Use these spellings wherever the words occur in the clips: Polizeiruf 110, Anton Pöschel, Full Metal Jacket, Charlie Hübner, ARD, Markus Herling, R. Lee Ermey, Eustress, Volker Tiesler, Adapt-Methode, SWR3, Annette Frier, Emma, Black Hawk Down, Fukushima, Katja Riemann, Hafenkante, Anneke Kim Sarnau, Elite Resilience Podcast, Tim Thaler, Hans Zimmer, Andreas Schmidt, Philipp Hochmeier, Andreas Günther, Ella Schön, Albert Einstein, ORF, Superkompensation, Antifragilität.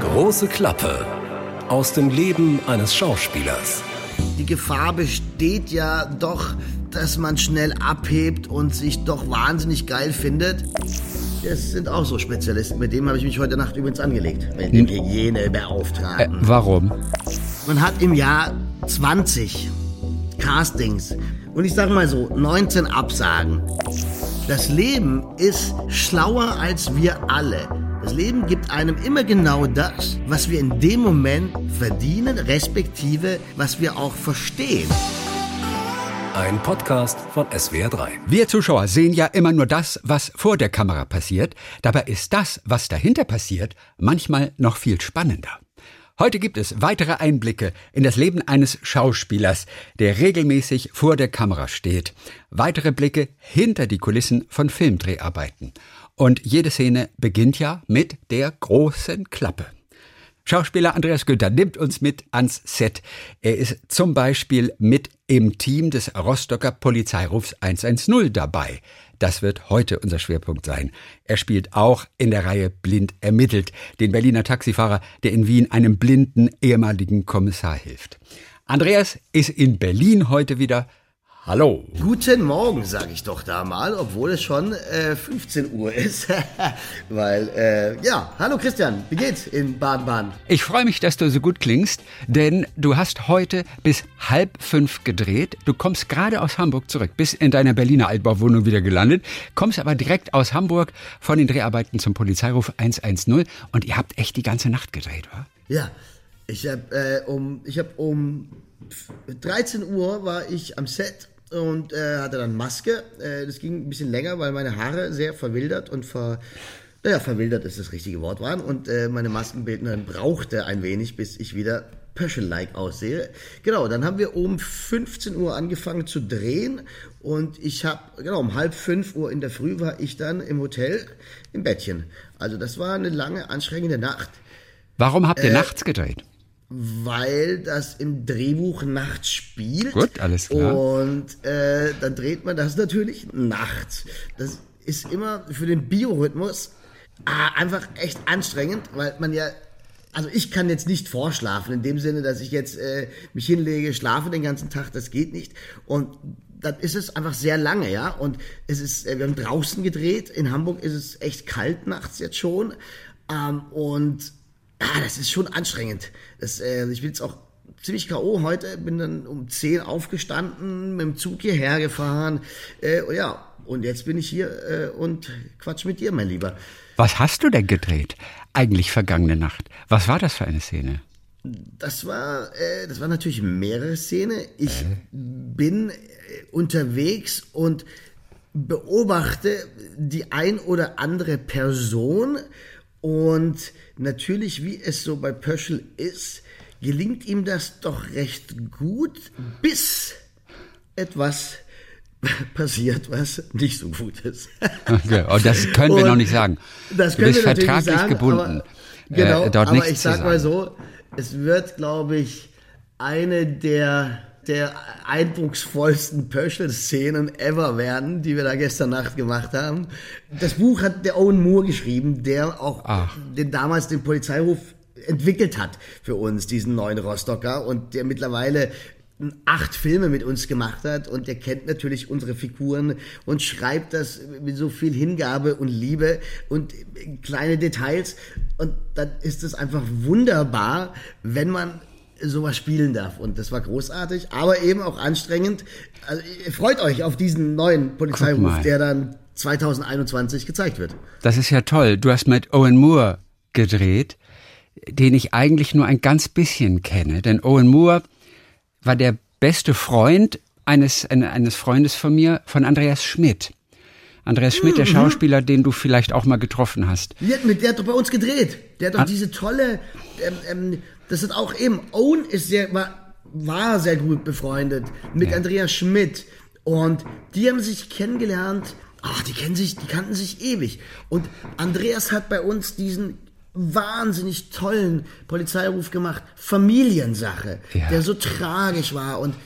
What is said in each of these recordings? Große Klappe aus dem Leben eines Schauspielers. Die Gefahr besteht ja doch, dass man schnell abhebt und sich doch wahnsinnig geil findet. Das sind auch so Spezialisten. Mit dem habe ich mich heute Nacht übrigens angelegt. Mit dem Hygienebeauftragten. Warum? Man hat im Jahr 20 Castings und ich sag mal so 19 Absagen. Das Leben ist schlauer als wir alle. Das Leben gibt einem immer genau das, was wir in dem Moment verdienen, respektive was wir auch verstehen. Ein Podcast von SWR3. Wir Zuschauer sehen ja immer nur das, was vor der Kamera passiert. Dabei ist das, was dahinter passiert, manchmal noch viel spannender. Heute gibt es weitere Einblicke in das Leben eines Schauspielers, der regelmäßig vor der Kamera steht. Weitere Blicke hinter die Kulissen von Filmdreharbeiten. Und jede Szene beginnt ja mit der großen Klappe. Schauspieler Andreas Günther nimmt uns mit ans Set. Er ist zum Beispiel mit im Team des Rostocker Polizeirufs 110 dabei. Das wird heute unser Schwerpunkt sein. Er spielt auch in der Reihe Blind ermittelt, den Berliner Taxifahrer, der in Wien einem blinden ehemaligen Kommissar hilft. Andreas ist in Berlin heute wieder. Hallo. Guten Morgen, sage ich doch da mal, obwohl es schon 15 Uhr ist. Weil, hallo Christian, wie geht's in Baden-Baden? Ich freue mich, dass du so gut klingst, denn du hast heute bis 4:30 gedreht. Du kommst gerade aus Hamburg zurück, bist in deiner Berliner Altbauwohnung wieder gelandet, kommst aber direkt aus Hamburg von den Dreharbeiten zum Polizeiruf 110 und ihr habt echt die ganze Nacht gedreht, oder? Ja, ich hab um 13 Uhr war ich am Set. Und hatte dann Maske. Das ging ein bisschen länger, weil meine Haare sehr verwildert und verwildert ist das richtige Wort waren. Und meine Maskenbildnerin brauchte ein wenig, bis ich wieder Pöschel-like aussehe. Genau, dann haben wir um 15 Uhr angefangen zu drehen. Und ich habe, um 4:30 Uhr in der Früh war ich dann im Hotel im Bettchen. Also das war eine lange, anstrengende Nacht. Warum habt ihr nachts gedreht? Weil das im Drehbuch nachts spielt. Gut, alles klar. Und dann dreht man das natürlich nachts. Das ist immer für den Biorhythmus einfach echt anstrengend, weil man ja, also ich kann jetzt nicht vorschlafen, in dem Sinne, dass ich jetzt mich hinlege, schlafe den ganzen Tag, das geht nicht. Und dann ist es einfach sehr lange, ja. Und es ist, wir haben draußen gedreht, in Hamburg ist es echt kalt nachts jetzt schon. Das ist schon anstrengend. Ich bin jetzt auch ziemlich K.O. heute, bin dann um 10 aufgestanden, mit dem Zug hierher gefahren. Und jetzt bin ich hier und quatsch mit dir, mein Lieber. Was hast du denn gedreht, eigentlich vergangene Nacht? Was war das für eine Szene? Das war natürlich mehrere Szenen. Ich bin unterwegs und beobachte die ein oder andere Person. Und natürlich, wie es so bei Pöschel ist, gelingt ihm das doch recht gut, bis etwas passiert, was nicht so gut ist. Okay, und das können wir noch nicht sagen. Das können wir natürlich nicht sagen. Du bist vertraglich gebunden. Aber ich sag mal so, es wird, glaube ich, eine der eindrucksvollsten Pöschel-Szenen ever werden, die wir da gestern Nacht gemacht haben. Das Buch hat der Eoin Moore geschrieben, der auch den Polizeiruf entwickelt hat für uns, diesen neuen Rostocker, und der mittlerweile 8 Filme mit uns gemacht hat, und der kennt natürlich unsere Figuren und schreibt das mit so viel Hingabe und Liebe und kleine Details, und dann ist es einfach wunderbar, wenn man sowas spielen darf, und das war großartig, aber eben auch anstrengend. Also freut euch auf diesen neuen Polizeiruf, der dann 2021 gezeigt wird. Das ist ja toll. Du hast mit Eoin Moore gedreht, den ich eigentlich nur ein ganz bisschen kenne, denn Eoin Moore war der beste Freund eines Freundes von mir, von Andreas Schmidt. Andreas Schmidt, der Schauspieler, den du vielleicht auch mal getroffen hast. Der hat doch bei uns gedreht. Der hat doch diese tolle... das ist auch eben... Eoin war sehr gut befreundet mit Andreas Schmidt. Und die haben sich kennengelernt. Die kannten sich ewig. Und Andreas hat bei uns diesen wahnsinnig tollen Polizeiruf gemacht. Familiensache, der so tragisch war. Und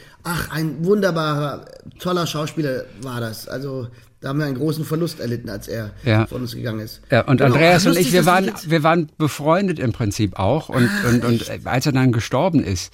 ein wunderbarer, toller Schauspieler war das. Also... Da haben wir einen großen Verlust erlitten, als er von uns gegangen ist. Ja, und genau. Andreas und ich, wir waren befreundet im Prinzip auch. Und als er dann gestorben ist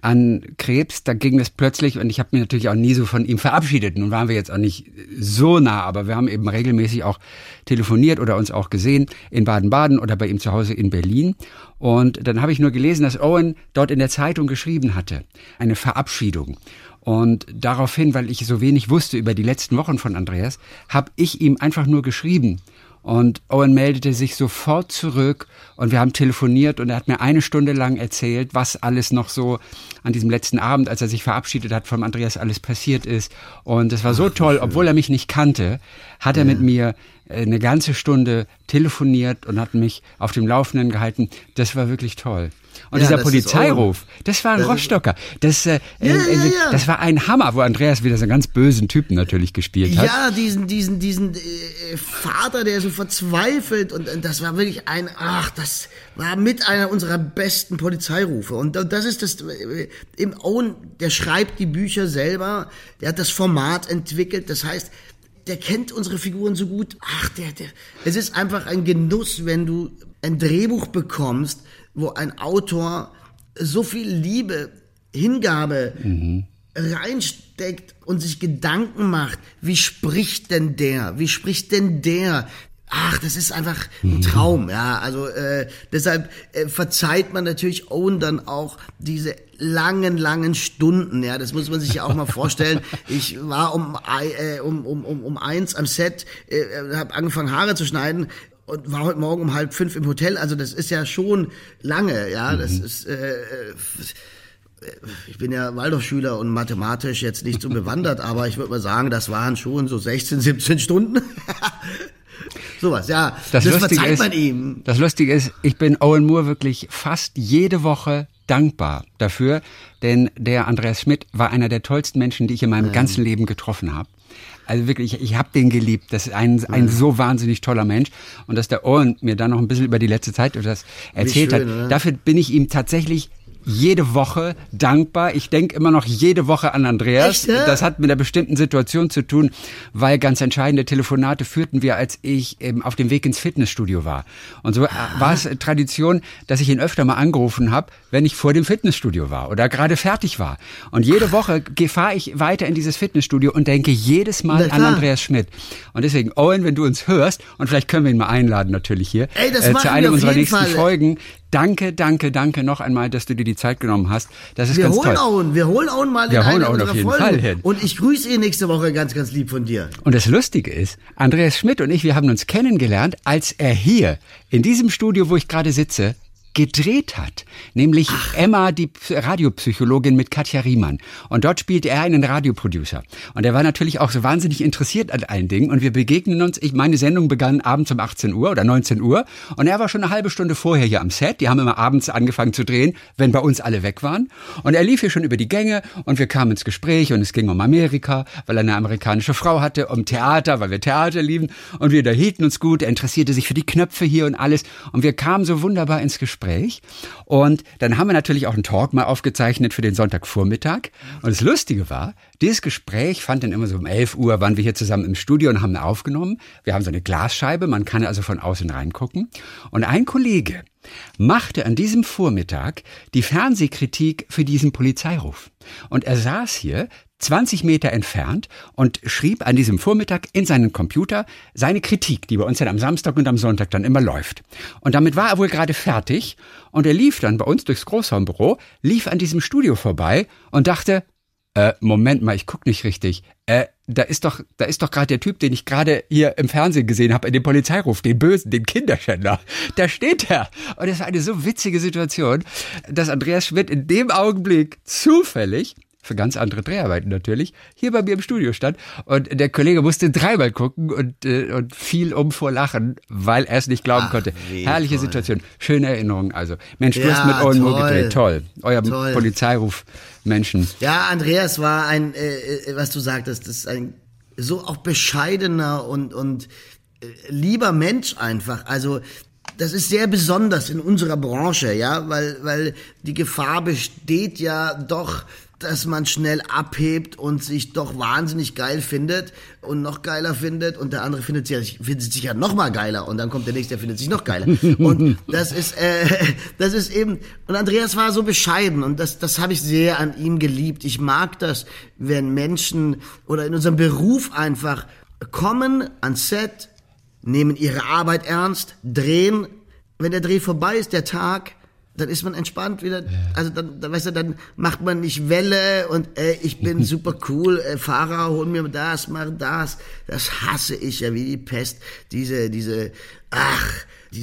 an Krebs, da ging es plötzlich, und ich habe mich natürlich auch nie so von ihm verabschiedet. Nun waren wir jetzt auch nicht so nah, aber wir haben eben regelmäßig auch telefoniert oder uns auch gesehen in Baden-Baden oder bei ihm zu Hause in Berlin. Und dann habe ich nur gelesen, dass Eoin dort in der Zeitung geschrieben hatte, eine Verabschiedung. Und daraufhin, weil ich so wenig wusste über die letzten Wochen von Andreas, habe ich ihm einfach nur geschrieben. Und Eoin meldete sich sofort zurück und wir haben telefoniert und er hat mir eine Stunde lang erzählt, was alles noch so an diesem letzten Abend, als er sich verabschiedet hat von Andreas, alles passiert ist. Und es war so toll, obwohl er mich nicht kannte, hat er mit mir eine ganze Stunde telefoniert und hat mich auf dem Laufenden gehalten. Das war wirklich toll. Und dieser Polizeiruf, das war ein Rostocker. Das war ein Hammer, wo Andreas wieder so einen ganz bösen Typen natürlich gespielt hat. Ja, diesen Vater, der so verzweifelt und das war wirklich das war mit einer unserer besten Polizeirufe. Und das ist das, im Owen, der schreibt die Bücher selber, der hat das Format entwickelt, das heißt, der kennt unsere Figuren so gut. Es ist einfach ein Genuss, wenn du ein Drehbuch bekommst, wo ein Autor so viel Liebe, Hingabe reinsteckt und sich Gedanken macht, wie spricht denn der? Das ist einfach ein Traum, ja. Also deshalb verzeiht man natürlich Eoin dann auch diese langen Stunden, ja. Das muss man sich ja auch mal vorstellen. Ich war um 1 am Set, habe angefangen Haare zu schneiden. Und war heute Morgen um 4:30 im Hotel, also das ist ja schon lange, ja, das ist, ich bin ja Waldorfschüler und mathematisch jetzt nicht so bewandert, aber ich würde mal sagen, das waren schon so 16, 17 Stunden, sowas, ja, das verzeiht man ihm. Das Lustige ist, ich bin Eoin Moore wirklich fast jede Woche dankbar dafür, denn der Andreas Schmidt war einer der tollsten Menschen, die ich in meinem ganzen Leben getroffen habe. Also wirklich, ich habe den geliebt. Das ist ein so wahnsinnig toller Mensch. Und dass der Eoin mir dann noch ein bisschen über die letzte Zeit das erzählt hat, oder? Dafür bin ich ihm tatsächlich jede Woche dankbar. Ich denke immer noch jede Woche an Andreas. Echt, ja? Das hat mit einer bestimmten Situation zu tun, weil ganz entscheidende Telefonate führten wir, als ich auf dem Weg ins Fitnessstudio war. Und so war es Tradition, dass ich ihn öfter mal angerufen habe, wenn ich vor dem Fitnessstudio war oder gerade fertig war. Und jede Woche fahre ich weiter in dieses Fitnessstudio und denke jedes Mal an Andreas Schmidt. Und deswegen, Eoin, wenn du uns hörst, und vielleicht können wir ihn mal einladen natürlich hier, zu einer unserer nächsten Folgen. Danke noch einmal, dass du dir die Zeit genommen hast. Das ist ganz toll. Wir holen Eoin mal in einer unserer Folgen. Und ich grüße ihn nächste Woche ganz, ganz lieb von dir. Und das Lustige ist, Andreas Schmidt und ich, wir haben uns kennengelernt, als er hier in diesem Studio, wo ich gerade sitze, gedreht hat. Nämlich Emma, die Radiopsychologin mit Katja Riemann. Und dort spielt er einen Radioproducer. Und er war natürlich auch so wahnsinnig interessiert an allen Dingen. Und wir begegnen uns. Meine Sendung begann abends um 18 Uhr oder 19 Uhr. Und er war schon eine halbe Stunde vorher hier am Set. Die haben immer abends angefangen zu drehen, wenn bei uns alle weg waren. Und er lief hier schon über die Gänge. Und wir kamen ins Gespräch. Und es ging um Amerika, weil er eine amerikanische Frau hatte. Um Theater, weil wir Theater lieben. Und wir unterhielten uns gut. Er interessierte sich für die Knöpfe hier und alles. Und wir kamen so wunderbar ins Gespräch. Und dann haben wir natürlich auch einen Talk mal aufgezeichnet für den Sonntagvormittag. Und das Lustige war, dieses Gespräch fand dann immer so um 11 Uhr, waren wir hier zusammen im Studio und haben aufgenommen. Wir haben so eine Glasscheibe, man kann also von außen reingucken. Und ein Kollege machte an diesem Vormittag die Fernsehkritik für diesen Polizeiruf. Und er saß hier 20 Meter entfernt und schrieb an diesem Vormittag in seinen Computer seine Kritik, die bei uns dann am Samstag und am Sonntag dann immer läuft. Und damit war er wohl gerade fertig und er lief dann bei uns durchs Großraumbüro, lief an diesem Studio vorbei und dachte, Moment mal, ich guck nicht richtig. Da ist doch gerade der Typ, den ich gerade hier im Fernsehen gesehen habe, in dem Polizeiruf, den Bösen, den Kinderschänder. Da steht er. Und das war eine so witzige Situation, dass Andreas Schmidt in dem Augenblick zufällig für ganz andere Dreharbeiten natürlich, hier bei mir im Studio stand. Und der Kollege musste dreimal gucken und fiel um vor Lachen, weil er es nicht glauben konnte. Herrliche toll. Situation, schöne Erinnerungen also. Mensch, du hast mit Eoin Moore gedreht, toll. Euer toll. Polizeiruf, Menschen. Ja, Andreas war ein, was du sagtest, das ist ein so auch bescheidener und lieber Mensch einfach. Also das ist sehr besonders in unserer Branche, ja, weil die Gefahr besteht ja doch, dass man schnell abhebt und sich doch wahnsinnig geil findet und noch geiler findet und der andere findet sich ja noch mal geiler und dann kommt der nächste, der findet sich noch geiler. Und das ist eben, und Andreas war so bescheiden und das habe ich sehr an ihm geliebt. Ich mag das, wenn Menschen oder in unserem Beruf einfach kommen ans Set, nehmen ihre Arbeit ernst, drehen. Wenn der Dreh vorbei ist, der Tag, dann ist man entspannt wieder, also dann weißt du, dann macht man nicht Welle und ich bin super cool, Fahrer, hol mir das, mach das. Das hasse ich ja wie die Pest, diese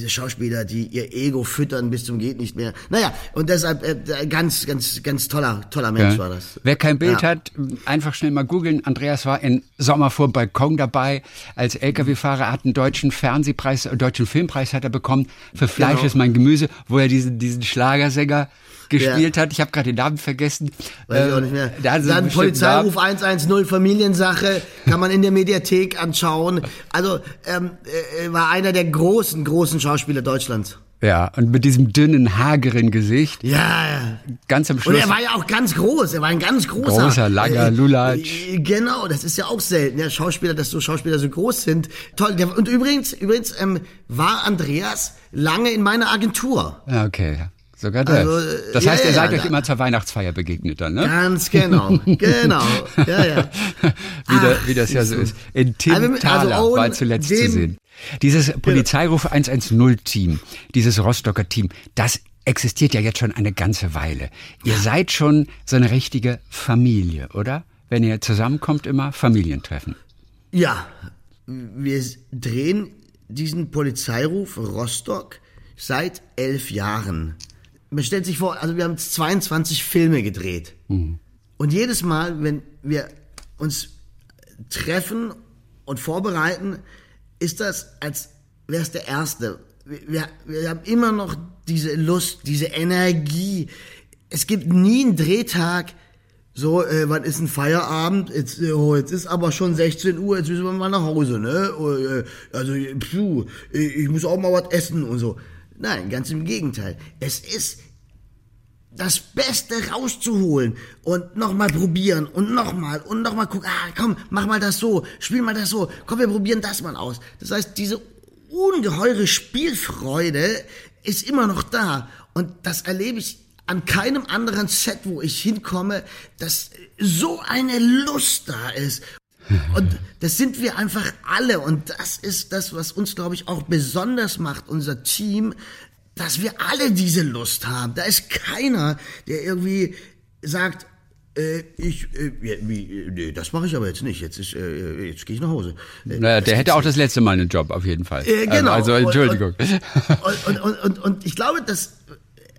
Schauspieler, die ihr Ego füttern bis zum geht nicht mehr. Naja, und deshalb ganz, ganz, ganz toller Mensch war das. Wer kein Bild hat, einfach schnell mal googeln. Andreas war im Sommer vor dem Balkon dabei als LKW-Fahrer, hat einen deutschen Filmpreis hat er bekommen für Fleisch ist mein Gemüse, wo er diesen Schlagersänger gespielt hat. Ich habe gerade den Namen vergessen. Weiß ich auch nicht mehr. Dann Polizeiruf 110 Familiensache kann man in der Mediathek anschauen. Also war einer der großen Schauspieler Deutschlands. Ja, und mit diesem dünnen, hageren Gesicht. Ja. Ganz am Schluss. Und er war ja auch ganz groß. Er war ein ganz großer. Großer, langer Lulatsch. Genau, das ist ja auch selten. Ja, Schauspieler so groß sind. Toll. Und übrigens, war Andreas lange in meiner Agentur. Ja, okay. Sogar das. Also, das heißt, ihr seid euch immer zur Weihnachtsfeier begegnet dann, ne? Ganz genau. Ja. Wie das ja so ist. In Tim Thaler war zuletzt zu sehen. Dieses Polizeiruf 110-Team, dieses Rostocker Team, das existiert ja jetzt schon eine ganze Weile. Ihr seid schon so eine richtige Familie, oder? Wenn ihr zusammenkommt, immer Familientreffen. Ja, wir drehen diesen Polizeiruf Rostock seit 11 Jahren. Man stellt sich vor, also wir haben 22 Filme gedreht. Mhm. Und jedes Mal, wenn wir uns treffen und vorbereiten, ist das, als wäre es der erste. Wir haben immer noch diese Lust, diese Energie. Es gibt nie einen Drehtag, so, wann ist ein Feierabend? Jetzt ist aber schon 16 Uhr, jetzt müssen wir mal nach Hause, ne? Ich muss auch mal was essen und so. Nein, ganz im Gegenteil. Es ist das Beste rauszuholen und nochmal probieren und nochmal gucken. Komm, mach mal das so, spiel mal das so. Komm, wir probieren das mal aus. Das heißt, diese ungeheure Spielfreude ist immer noch da. Und das erlebe ich an keinem anderen Set, wo ich hinkomme, dass so eine Lust da ist. Und das sind wir einfach alle. Und das ist das, was uns, glaube ich, auch besonders macht, unser Team, dass wir alle diese Lust haben. Da ist keiner, der irgendwie sagt, das mache ich aber jetzt nicht. Jetzt gehe ich nach Hause. Naja, der hätte auch das letzte Mal einen Job, auf jeden Fall. Genau. Also Entschuldigung. Und ich glaube, dass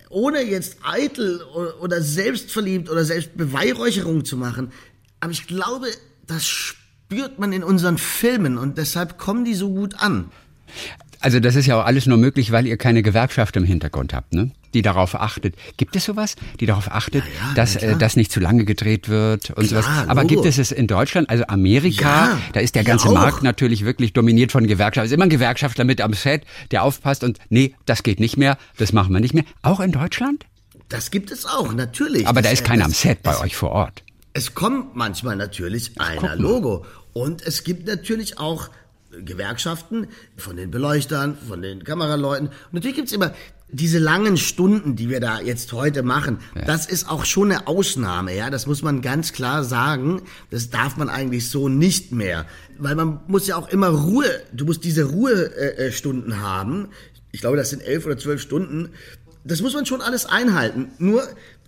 ohne jetzt eitel oder selbstverliebt oder Selbstbeweihräucherung zu machen, aber ich glaube, das spürt man in unseren Filmen und deshalb kommen die so gut an. Also das ist ja auch alles nur möglich, weil ihr keine Gewerkschaft im Hintergrund habt, ne? Die darauf achtet. Gibt es sowas, die darauf achtet, dass nicht zu lange gedreht wird und sowas? Aber Logo. Gibt es in Deutschland, also Amerika, da ist der ganze Markt natürlich wirklich dominiert von Gewerkschaften. Es ist immer ein Gewerkschafter mit am Set, der aufpasst und nee, das geht nicht mehr, das machen wir nicht mehr. Auch in Deutschland? Das gibt es auch, natürlich. Aber da ist keiner am Set bei euch vor Ort. Es kommt manchmal natürlich einer Logo und es gibt natürlich auch Gewerkschaften von den Beleuchtern, von den Kameraleuten. Und natürlich gibt's immer diese langen Stunden, die wir da jetzt heute machen. Ja. Das ist auch schon eine Ausnahme, ja. Das muss man ganz klar sagen. Das darf man eigentlich so nicht mehr, weil man muss ja auch immer Ruhe. Du musst diese Ruhestunden haben. Ich glaube, das sind 11 oder 12 Stunden. Das muss man schon alles einhalten. Nur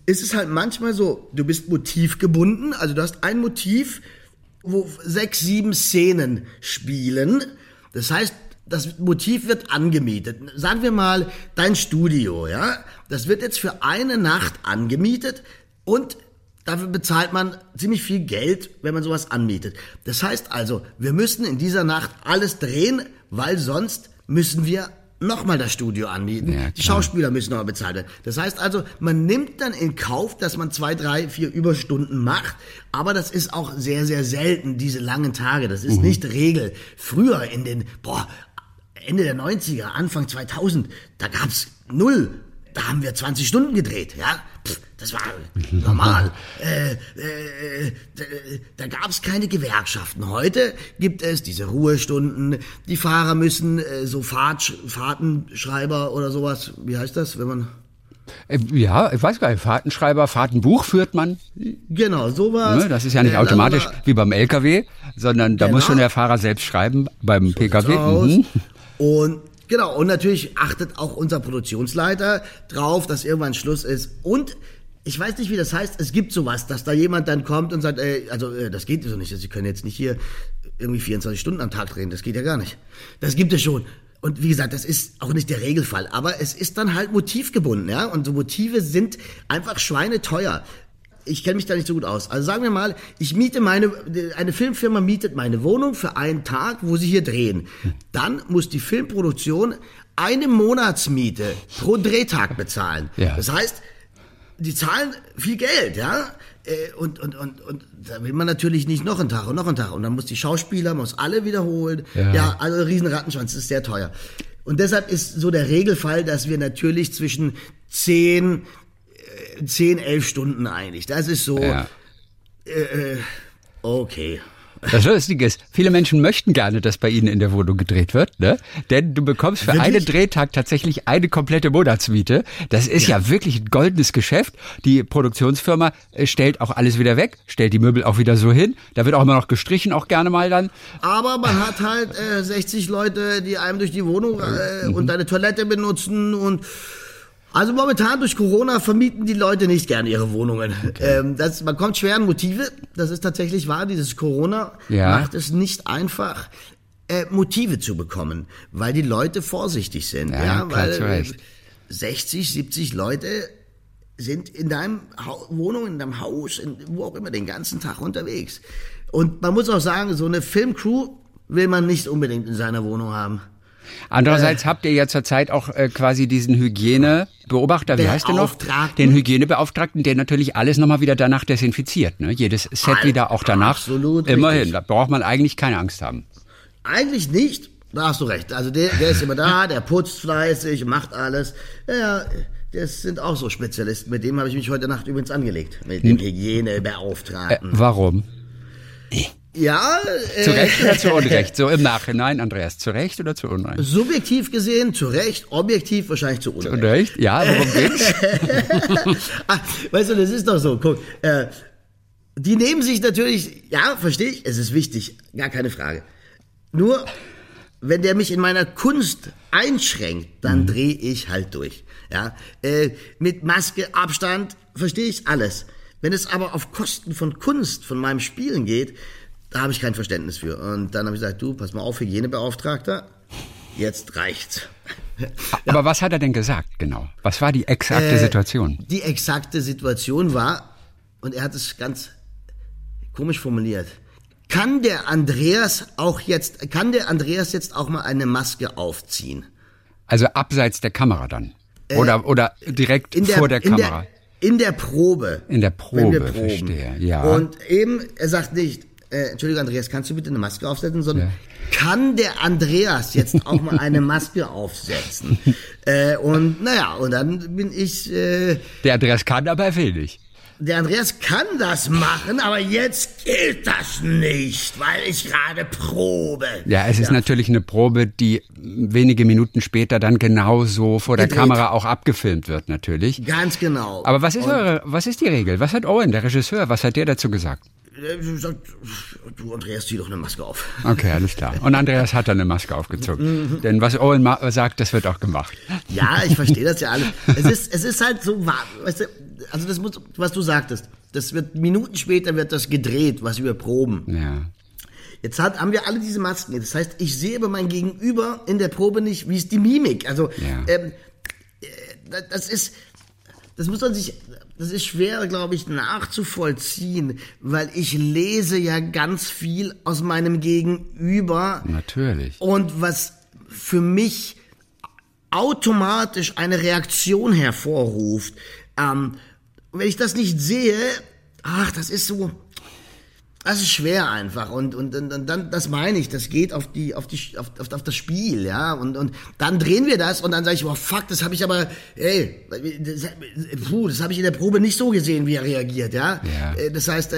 ist es halt manchmal so, du bist motivgebunden, also du hast ein Motiv, wo 6, 7 Szenen spielen. Das heißt, das Motiv wird angemietet. Sagen wir mal, dein Studio, ja, das wird jetzt für eine Nacht angemietet und dafür bezahlt man ziemlich viel Geld, wenn man sowas anmietet. Das heißt also, wir müssen in dieser Nacht alles drehen, weil sonst müssen wir nochmal das Studio anmieten. Ja, die Schauspieler müssen nochmal bezahlt werden. Das heißt also, man nimmt dann in Kauf, dass man 2, 3, 4 Überstunden macht, aber das ist auch sehr, sehr selten, diese langen Tage. Das ist nicht Regel. Früher in den, Ende der 90er, Anfang 2000, da gab's 0. Da haben wir 20 Stunden gedreht, ja. Pff, Das war normal. Da gab es keine Gewerkschaften. Heute gibt es diese Ruhestunden. Die Fahrer müssen so Fahrtenschreiber oder sowas. Wie heißt das, wenn man... Ja, ich weiß gar nicht, Fahrtenschreiber, Fahrtenbuch führt man. Genau, sowas. Das ist ja nicht automatisch wie beim LKW, sondern da muss schon der Fahrer selbst schreiben beim so PKW. Und natürlich achtet auch unser Produktionsleiter drauf, dass irgendwann Schluss ist. Und ich weiß nicht, wie das heißt, es gibt sowas, dass da jemand dann kommt und sagt, das geht so nicht, Sie können jetzt nicht hier irgendwie 24 Stunden am Tag drehen, das geht ja gar nicht. Das gibt es schon. Und wie gesagt, das ist auch nicht der Regelfall, aber es ist dann halt motivgebunden, ja. Und so Motive sind einfach schweineteuer. Ich kenne mich da nicht so gut aus. Also sagen wir mal, eine Filmfirma mietet meine Wohnung für einen Tag, wo sie hier drehen. Dann muss die Filmproduktion eine Monatsmiete pro Drehtag bezahlen. Ja. Das heißt, die zahlen viel Geld, ja. Und da will man natürlich nicht noch einen Tag und noch einen Tag. Und dann muss die Schauspieler, muss alle wiederholen. Ja, also riesen Rattenschwanz, das ist sehr teuer. Und deshalb ist so der Regelfall, dass wir natürlich zwischen 10, 11 Stunden eigentlich. Das ist so, okay. Das Lustige ist, viele Menschen möchten gerne, dass bei ihnen in der Wohnung gedreht wird, ne? Denn du bekommst für einen Drehtag tatsächlich eine komplette Monatsmiete. Das ist ja wirklich ein goldenes Geschäft. Die Produktionsfirma stellt auch alles wieder weg, stellt die Möbel auch wieder so hin. Da wird auch immer noch gestrichen, auch gerne mal dann. Aber man hat halt 60 Leute, die einem durch die Wohnung und deine Toilette benutzen und... Also momentan durch Corona vermieten die Leute nicht gerne ihre Wohnungen. Okay. Man kommt schwer an Motive. Das ist tatsächlich wahr. Dieses Corona macht es nicht einfach, Motive zu bekommen, weil die Leute vorsichtig sind. Ja, weil zu Recht. 60, 70 Leute sind in deinem Wohnung, in deinem Haus, wo auch immer, den ganzen Tag unterwegs. Und man muss auch sagen, so eine Filmcrew will man nicht unbedingt in seiner Wohnung haben. Andererseits habt ihr ja zurzeit auch quasi diesen Hygienebeobachter, wie heißt der noch? Den Hygienebeauftragten, der natürlich alles nochmal wieder danach desinfiziert, ne? Jedes Set wieder auch danach. Absolut. Immerhin, richtig. Da braucht man eigentlich keine Angst haben. Eigentlich nicht, da hast du recht. Also der ist immer da, der putzt fleißig, macht alles. Ja, das sind auch so Spezialisten. Mit dem habe ich mich heute Nacht übrigens angelegt, mit dem Hygienebeauftragten. Warum? Ja. Zu Recht oder zu Unrecht? So im Nachhinein, Andreas, zu Recht oder zu Unrecht? Subjektiv gesehen zu Recht, objektiv wahrscheinlich zu Unrecht. Zu Unrecht? Ja, worum geht's? Weißt du, das ist doch so, guck, die nehmen sich natürlich, ja, verstehe ich, es ist wichtig, gar keine Frage. Nur, wenn der mich in meiner Kunst einschränkt, dann drehe ich halt durch. Ja, mit Maske, Abstand, verstehe ich alles. Wenn es aber auf Kosten von Kunst, von meinem Spielen geht, da habe ich kein Verständnis für. Und dann habe ich gesagt, du, pass mal auf, Hygienebeauftragter, jetzt reicht's. Aber was hat er denn gesagt, genau? Was war die exakte Situation? Die exakte Situation war, und er hat es ganz komisch formuliert, kann der Andreas jetzt auch mal eine Maske aufziehen? Also abseits der Kamera dann? Oder direkt vor der Kamera? In der Probe, wenn wir proben. Verstehe, ja. Und eben, er sagt nicht, Entschuldigung, Andreas, kannst du bitte eine Maske aufsetzen? Sondern kann der Andreas jetzt auch mal eine Maske aufsetzen? Und dann bin ich... der Andreas kann, aber er will nicht. Der Andreas kann das machen, aber jetzt gilt das nicht, weil ich gerade probe. Ja, es ist natürlich eine Probe, die wenige Minuten später dann genauso vor der Kamera auch abgefilmt wird, natürlich. Ganz genau. Aber was ist die Regel? Was hat Eoin, der Regisseur, was hat der dazu gesagt? Du, Andreas, zieh doch eine Maske auf. Okay, alles klar. Und Andreas hat dann eine Maske aufgezogen. Denn was Eoin sagt, das wird auch gemacht. Ja, ich verstehe das ja alles. Es ist halt so, weißt du, also das muss, was du sagtest, das wird Minuten später wird das gedreht, was wir proben. Ja. Jetzt haben wir alle diese Masken. Das heißt, ich sehe bei meinem Gegenüber in der Probe nicht, wie ist die Mimik. Also das ist schwer, glaube ich, nachzuvollziehen, weil ich lese ja ganz viel aus meinem Gegenüber. Natürlich. Und was für mich automatisch eine Reaktion hervorruft. Wenn ich das nicht sehe, das ist so, Das ist schwer einfach und dann, das meine ich, das geht auf das Spiel, ja, und dann drehen wir das und dann sage ich, boah, fuck, das habe ich aber, ey, das habe ich in der Probe nicht so gesehen, wie er reagiert, ja, ja. Das heißt,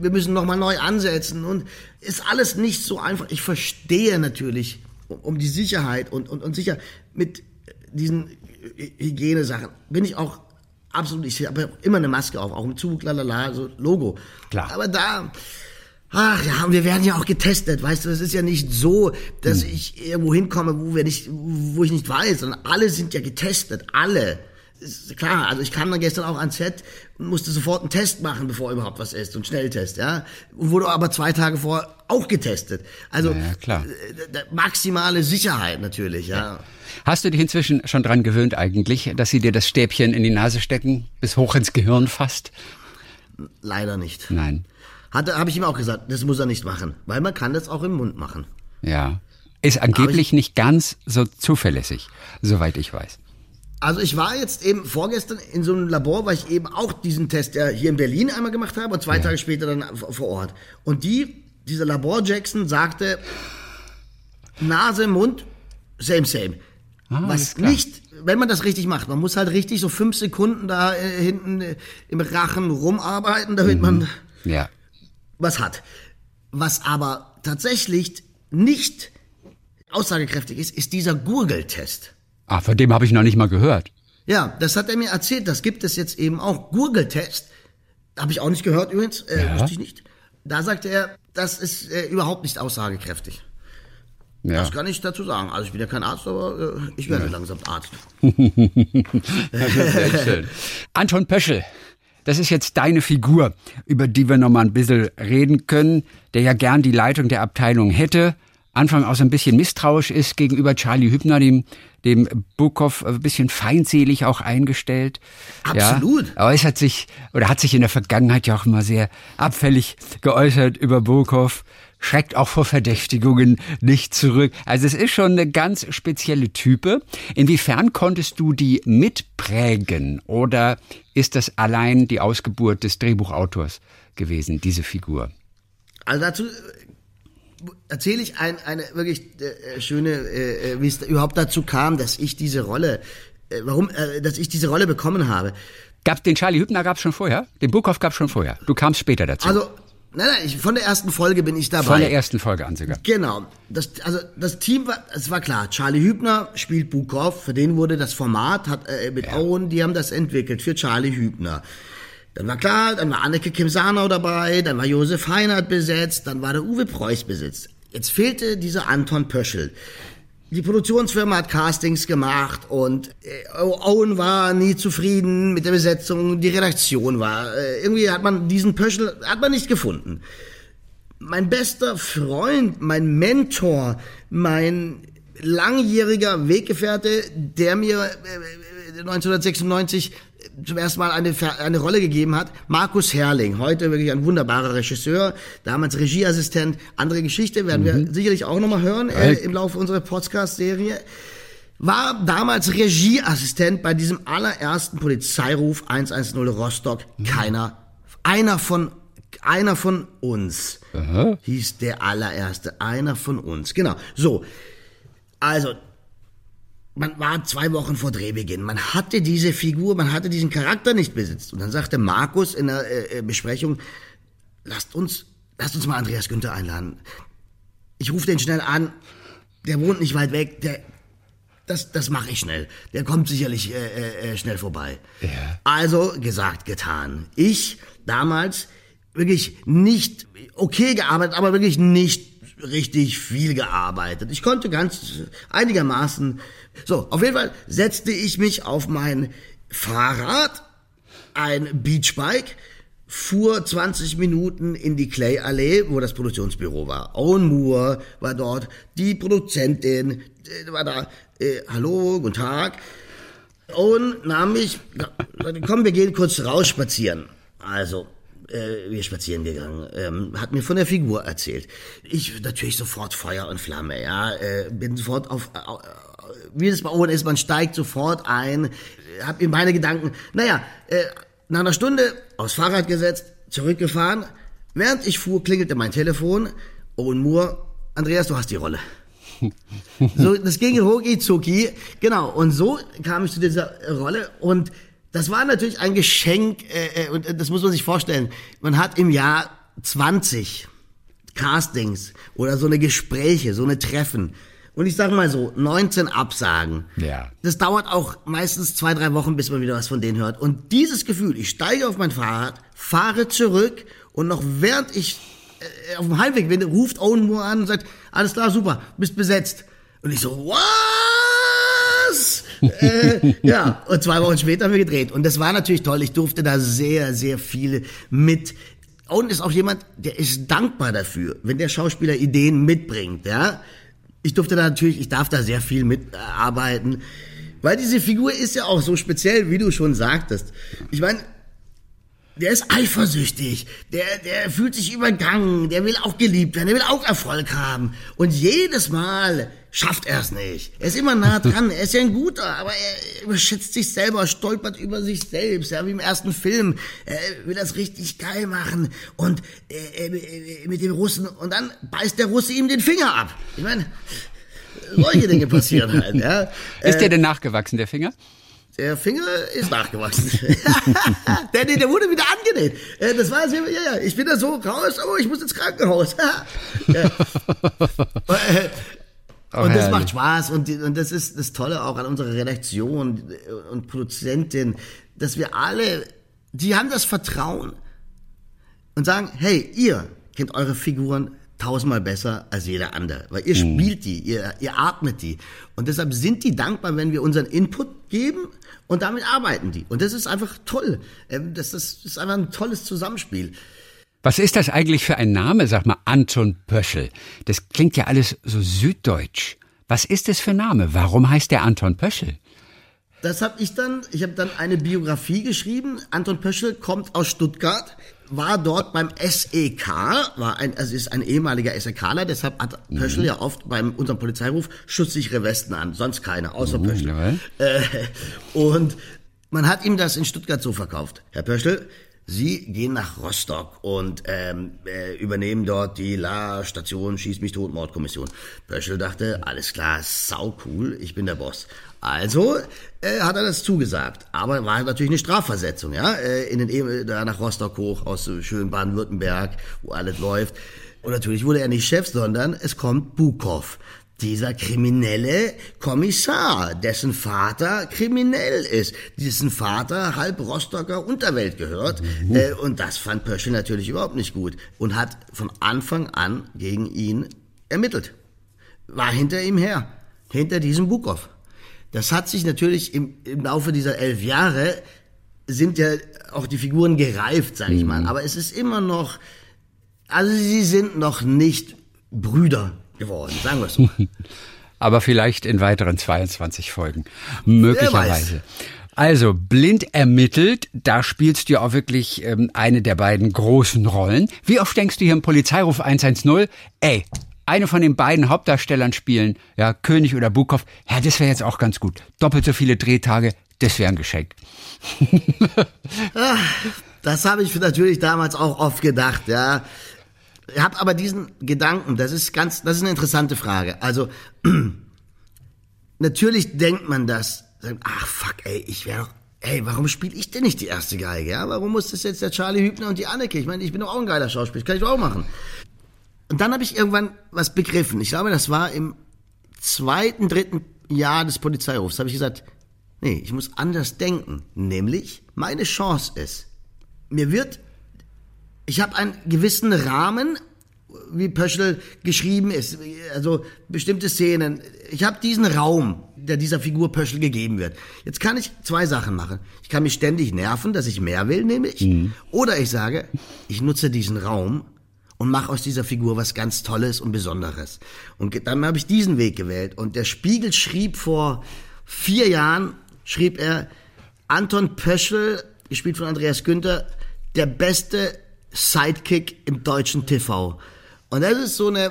wir müssen nochmal neu ansetzen und ist alles nicht so einfach. Ich verstehe natürlich um die Sicherheit und sicher mit diesen Hygienesachen bin ich auch absolut, ich habe immer eine Maske auf, auch im Zug, lalala, so Logo. Klar. Aber da, ach ja, und wir werden ja auch getestet, weißt du, es ist ja nicht so, dass ich irgendwo hinkomme, wo ich nicht weiß, sondern alle sind ja getestet, alle. Ist klar, also ich kam dann gestern auch ans Set und musste sofort einen Test machen, bevor überhaupt was ist, so einen Schnelltest, ja. Und wurde aber 2 Tage vor auch getestet. Also ja, klar. Maximale Sicherheit natürlich, ja. Hast du dich inzwischen schon dran gewöhnt eigentlich, dass sie dir das Stäbchen in die Nase stecken, bis hoch ins Gehirn fast? Leider nicht. Nein. Habe ich ihm auch gesagt, das muss er nicht machen, weil man kann das auch im Mund machen. Ja, ist angeblich nicht ganz so zuverlässig, soweit ich weiß. Also ich war jetzt eben vorgestern in so einem Labor, weil ich eben auch diesen Test ja hier in Berlin einmal gemacht habe und 2 Tage später dann vor Ort. Und dieser Labor Jackson sagte, Nase, Mund, same. Ah, was nicht, wenn man das richtig macht, man muss halt richtig so 5 Sekunden da hinten im Rachen rumarbeiten, damit man was hat. Was aber tatsächlich nicht aussagekräftig ist, ist dieser Gurgeltest. Ah, von dem habe ich noch nicht mal gehört. Ja, das hat er mir erzählt. Das gibt es jetzt eben auch. Gurgeltest. Habe ich auch nicht gehört übrigens. Wusste ich nicht. Da sagte er, das ist überhaupt nicht aussagekräftig. Ja. Das kann ich dazu sagen. Also ich bin ja kein Arzt, aber ich werde langsam Arzt. Das ist sehr schön. Anton Pöschel, das ist jetzt deine Figur, über die wir noch mal ein bisschen reden können, der ja gern die Leitung der Abteilung hätte. Anfang auch so ein bisschen misstrauisch ist gegenüber Charlie Hübner, dem Bukow ein bisschen feindselig auch eingestellt. Absolut. Ja, aber es hat sich in der Vergangenheit ja auch immer sehr abfällig geäußert über Bukow, schreckt auch vor Verdächtigungen nicht zurück. Also es ist schon eine ganz spezielle Type. Inwiefern konntest du die mitprägen oder ist das allein die Ausgeburt des Drehbuchautors gewesen, diese Figur? Also dazu erzähle ich eine wirklich schöne, wie es überhaupt dazu kam, dass ich diese Rolle, dass ich diese Rolle bekommen habe. Den Charlie Hübner gab es schon vorher? Den Bukow gab es schon vorher? Du kamst später dazu? Also, nein, von der ersten Folge bin ich dabei. Von der ersten Folge an sogar. Genau. Das Team war klar, Charlie Hübner spielt Bukow, für den wurde das Format, mit Eoin, die haben das entwickelt, für Charlie Hübner. Dann war klar, dann war Anneke Kim Sarnau dabei, dann war Josef Heinert besetzt, dann war der Uwe Preuß besetzt. Jetzt fehlte dieser Anton Pöschel. Die Produktionsfirma hat Castings gemacht und Eoin war nie zufrieden mit der Besetzung, die Redaktion war. Irgendwie hat man diesen Pöschel, nicht gefunden. Mein bester Freund, mein Mentor, mein langjähriger Weggefährte, der mir 1996 zum ersten Mal eine Rolle gegeben hat, Markus Herling, heute wirklich ein wunderbarer Regisseur, damals Regieassistent, andere Geschichte, werden wir sicherlich auch nochmal hören im Laufe unserer Podcast-Serie, war damals Regieassistent bei diesem allerersten Polizeiruf 110 Rostock, einer von uns, aha, hieß der allererste, einer von uns, genau, so, also, man war 2 Wochen vor Drehbeginn. Man hatte diese Figur, man hatte diesen Charakter nicht besitzt. Und dann sagte Markus in der Besprechung, lasst uns mal Andreas Günther einladen. Ich rufe den schnell an, der wohnt nicht weit weg, das mache ich schnell. Der kommt sicherlich schnell vorbei. Ja. Also gesagt, getan. Ich damals wirklich nicht okay gearbeitet, aber wirklich nicht richtig viel gearbeitet. Ich konnte ganz einigermaßen. So, auf jeden Fall setzte ich mich auf mein Fahrrad, ein Beachbike, fuhr 20 Minuten in die Clay-Allee, wo das Produktionsbüro war. Eoin Moore war dort, die Produzentin war da. Hallo, guten Tag. Eoin nahm mich, sagte, komm, wir gehen kurz raus spazieren. Also, wir spazieren gegangen, hat mir von der Figur erzählt. Ich natürlich sofort Feuer und Flamme, ja, bin sofort auf wie es bei Eoin ist, man steigt sofort ein, hab in meine Gedanken, nach einer Stunde aufs Fahrrad gesetzt, zurückgefahren, Während ich fuhr, klingelte mein Telefon. Eoin Moore, Andreas, du hast die Rolle. So, das ging Hoki-Zuki. Genau, und so kam ich zu dieser Rolle. Und das war natürlich ein Geschenk. Und das muss man sich vorstellen. Man hat im Jahr 20 Castings oder so eine Gespräche, so eine Treffen. Und ich sag mal so, 19 Absagen. Ja. Das dauert auch meistens 2-3 Wochen, bis man wieder was von denen hört. Und dieses Gefühl, ich steige auf mein Fahrrad, fahre zurück und noch während ich auf dem Heimweg bin, ruft Eoin Moore an und sagt, alles klar, super, bist besetzt. Und ich so, was? Ja, und 2 Wochen später haben wir gedreht. Und das war natürlich toll. Ich durfte da sehr, sehr viel mit. Eoin ist auch jemand, der ist dankbar dafür, wenn der Schauspieler Ideen mitbringt, ja. Ich darf da sehr viel mitarbeiten, weil diese Figur ist ja auch so speziell, wie du schon sagtest. Ich meine, der ist eifersüchtig, der fühlt sich übergangen, der will auch geliebt werden, der will auch Erfolg haben. Und jedes Mal schafft er es nicht. Er ist immer nah dran, er ist ja ein Guter, aber er überschätzt sich selber, stolpert über sich selbst, ja, wie im ersten Film. Er will das richtig geil machen und mit dem Russen, und dann beißt der Russe ihm den Finger ab. Ich meine, solche Dinge passieren halt. Ja. Ist der denn nachgewachsen, der Finger? Der Finger ist nachgewachsen. der wurde wieder angenäht. Das war sehr, ja, ich bin da so raus, aber ich muss ins Krankenhaus. Und das macht Spaß und das ist das Tolle auch an unserer Redaktion und Produzentin, dass wir alle, die haben das Vertrauen und sagen, hey, ihr kennt eure Figuren 1000-mal besser als jeder andere, weil ihr spielt die, ihr atmet die und deshalb sind die dankbar, wenn wir unseren Input geben und damit arbeiten die und das ist einfach toll, das ist einfach ein tolles Zusammenspiel. Was ist das eigentlich für ein Name, sag mal, Anton Pöschel? Das klingt ja alles so süddeutsch. Was ist das für ein Name? Warum heißt der Anton Pöschel? Das habe ich dann, eine Biografie geschrieben. Anton Pöschel kommt aus Stuttgart, war dort beim SEK, ist ein ehemaliger SEKler, deshalb hat Pöschel ja oft bei unserem Polizeiruf schusssichere Westen an, sonst keine, außer Pöschel. Und man hat ihm das in Stuttgart so verkauft. Herr Pöschel, Sie gehen nach Rostock und übernehmen dort die La-Station Schieß-mich-tot-Mordkommission. Pöschel dachte, alles klar, sau cool, ich bin der Boss. Also hat er das zugesagt, aber war natürlich eine Strafversetzung, ja, da nach Rostock hoch aus schön Baden-Württemberg, wo alles läuft. Und natürlich wurde er nicht Chef, sondern es kommt Bukow. Dieser kriminelle Kommissar, dessen Vater kriminell ist, dessen Vater halb Rostocker Unterwelt gehört. Und das fand Pöschel natürlich überhaupt nicht gut und hat von Anfang an gegen ihn ermittelt. War hinter ihm her, hinter diesem Bukow. Das hat sich natürlich im Laufe dieser 11 Jahre, sind ja auch die Figuren gereift, sag ich mal. Aber es ist immer noch, also sie sind noch nicht Brüder geworden, sagen wir es so. Aber vielleicht in weiteren 22 Folgen. Möglicherweise. Also, blind ermittelt, da spielst du ja auch wirklich eine der beiden großen Rollen. Wie oft denkst du hier im Polizeiruf 110, ey, eine von den beiden Hauptdarstellern spielen, ja, König oder Bukow, ja, das wäre jetzt auch ganz gut. Doppelt so viele Drehtage, das wäre ein Geschenk. Das habe ich natürlich damals auch oft gedacht, ja. Ich habe aber diesen Gedanken, das ist eine interessante Frage. Also, natürlich denkt man das, ach fuck, ey, warum spiele ich denn nicht die erste Geige? Ja? Warum muss das jetzt der Charlie Hübner und die Anneke? Ich meine, ich bin doch auch ein geiler Schauspieler, kann ich doch auch machen. Und dann habe ich irgendwann was begriffen. Ich glaube, das war im 2., 3. Jahr des Polizeirufs. Da habe ich gesagt, nee, ich muss anders denken. Nämlich, meine Chance ist, ich habe einen gewissen Rahmen, wie Pöschel geschrieben ist, also bestimmte Szenen. Ich habe diesen Raum, der dieser Figur Pöschel gegeben wird. Jetzt kann ich 2 Sachen machen. Ich kann mich ständig nerven, dass ich mehr will, nämlich. Oder ich sage, ich nutze diesen Raum und mache aus dieser Figur was ganz Tolles und Besonderes. Und dann habe ich diesen Weg gewählt. Und der Spiegel schrieb vor 4 Jahren, schrieb er, Anton Pöschel, gespielt von Andreas Günther, der beste Sidekick im deutschen TV. Und das ist so ein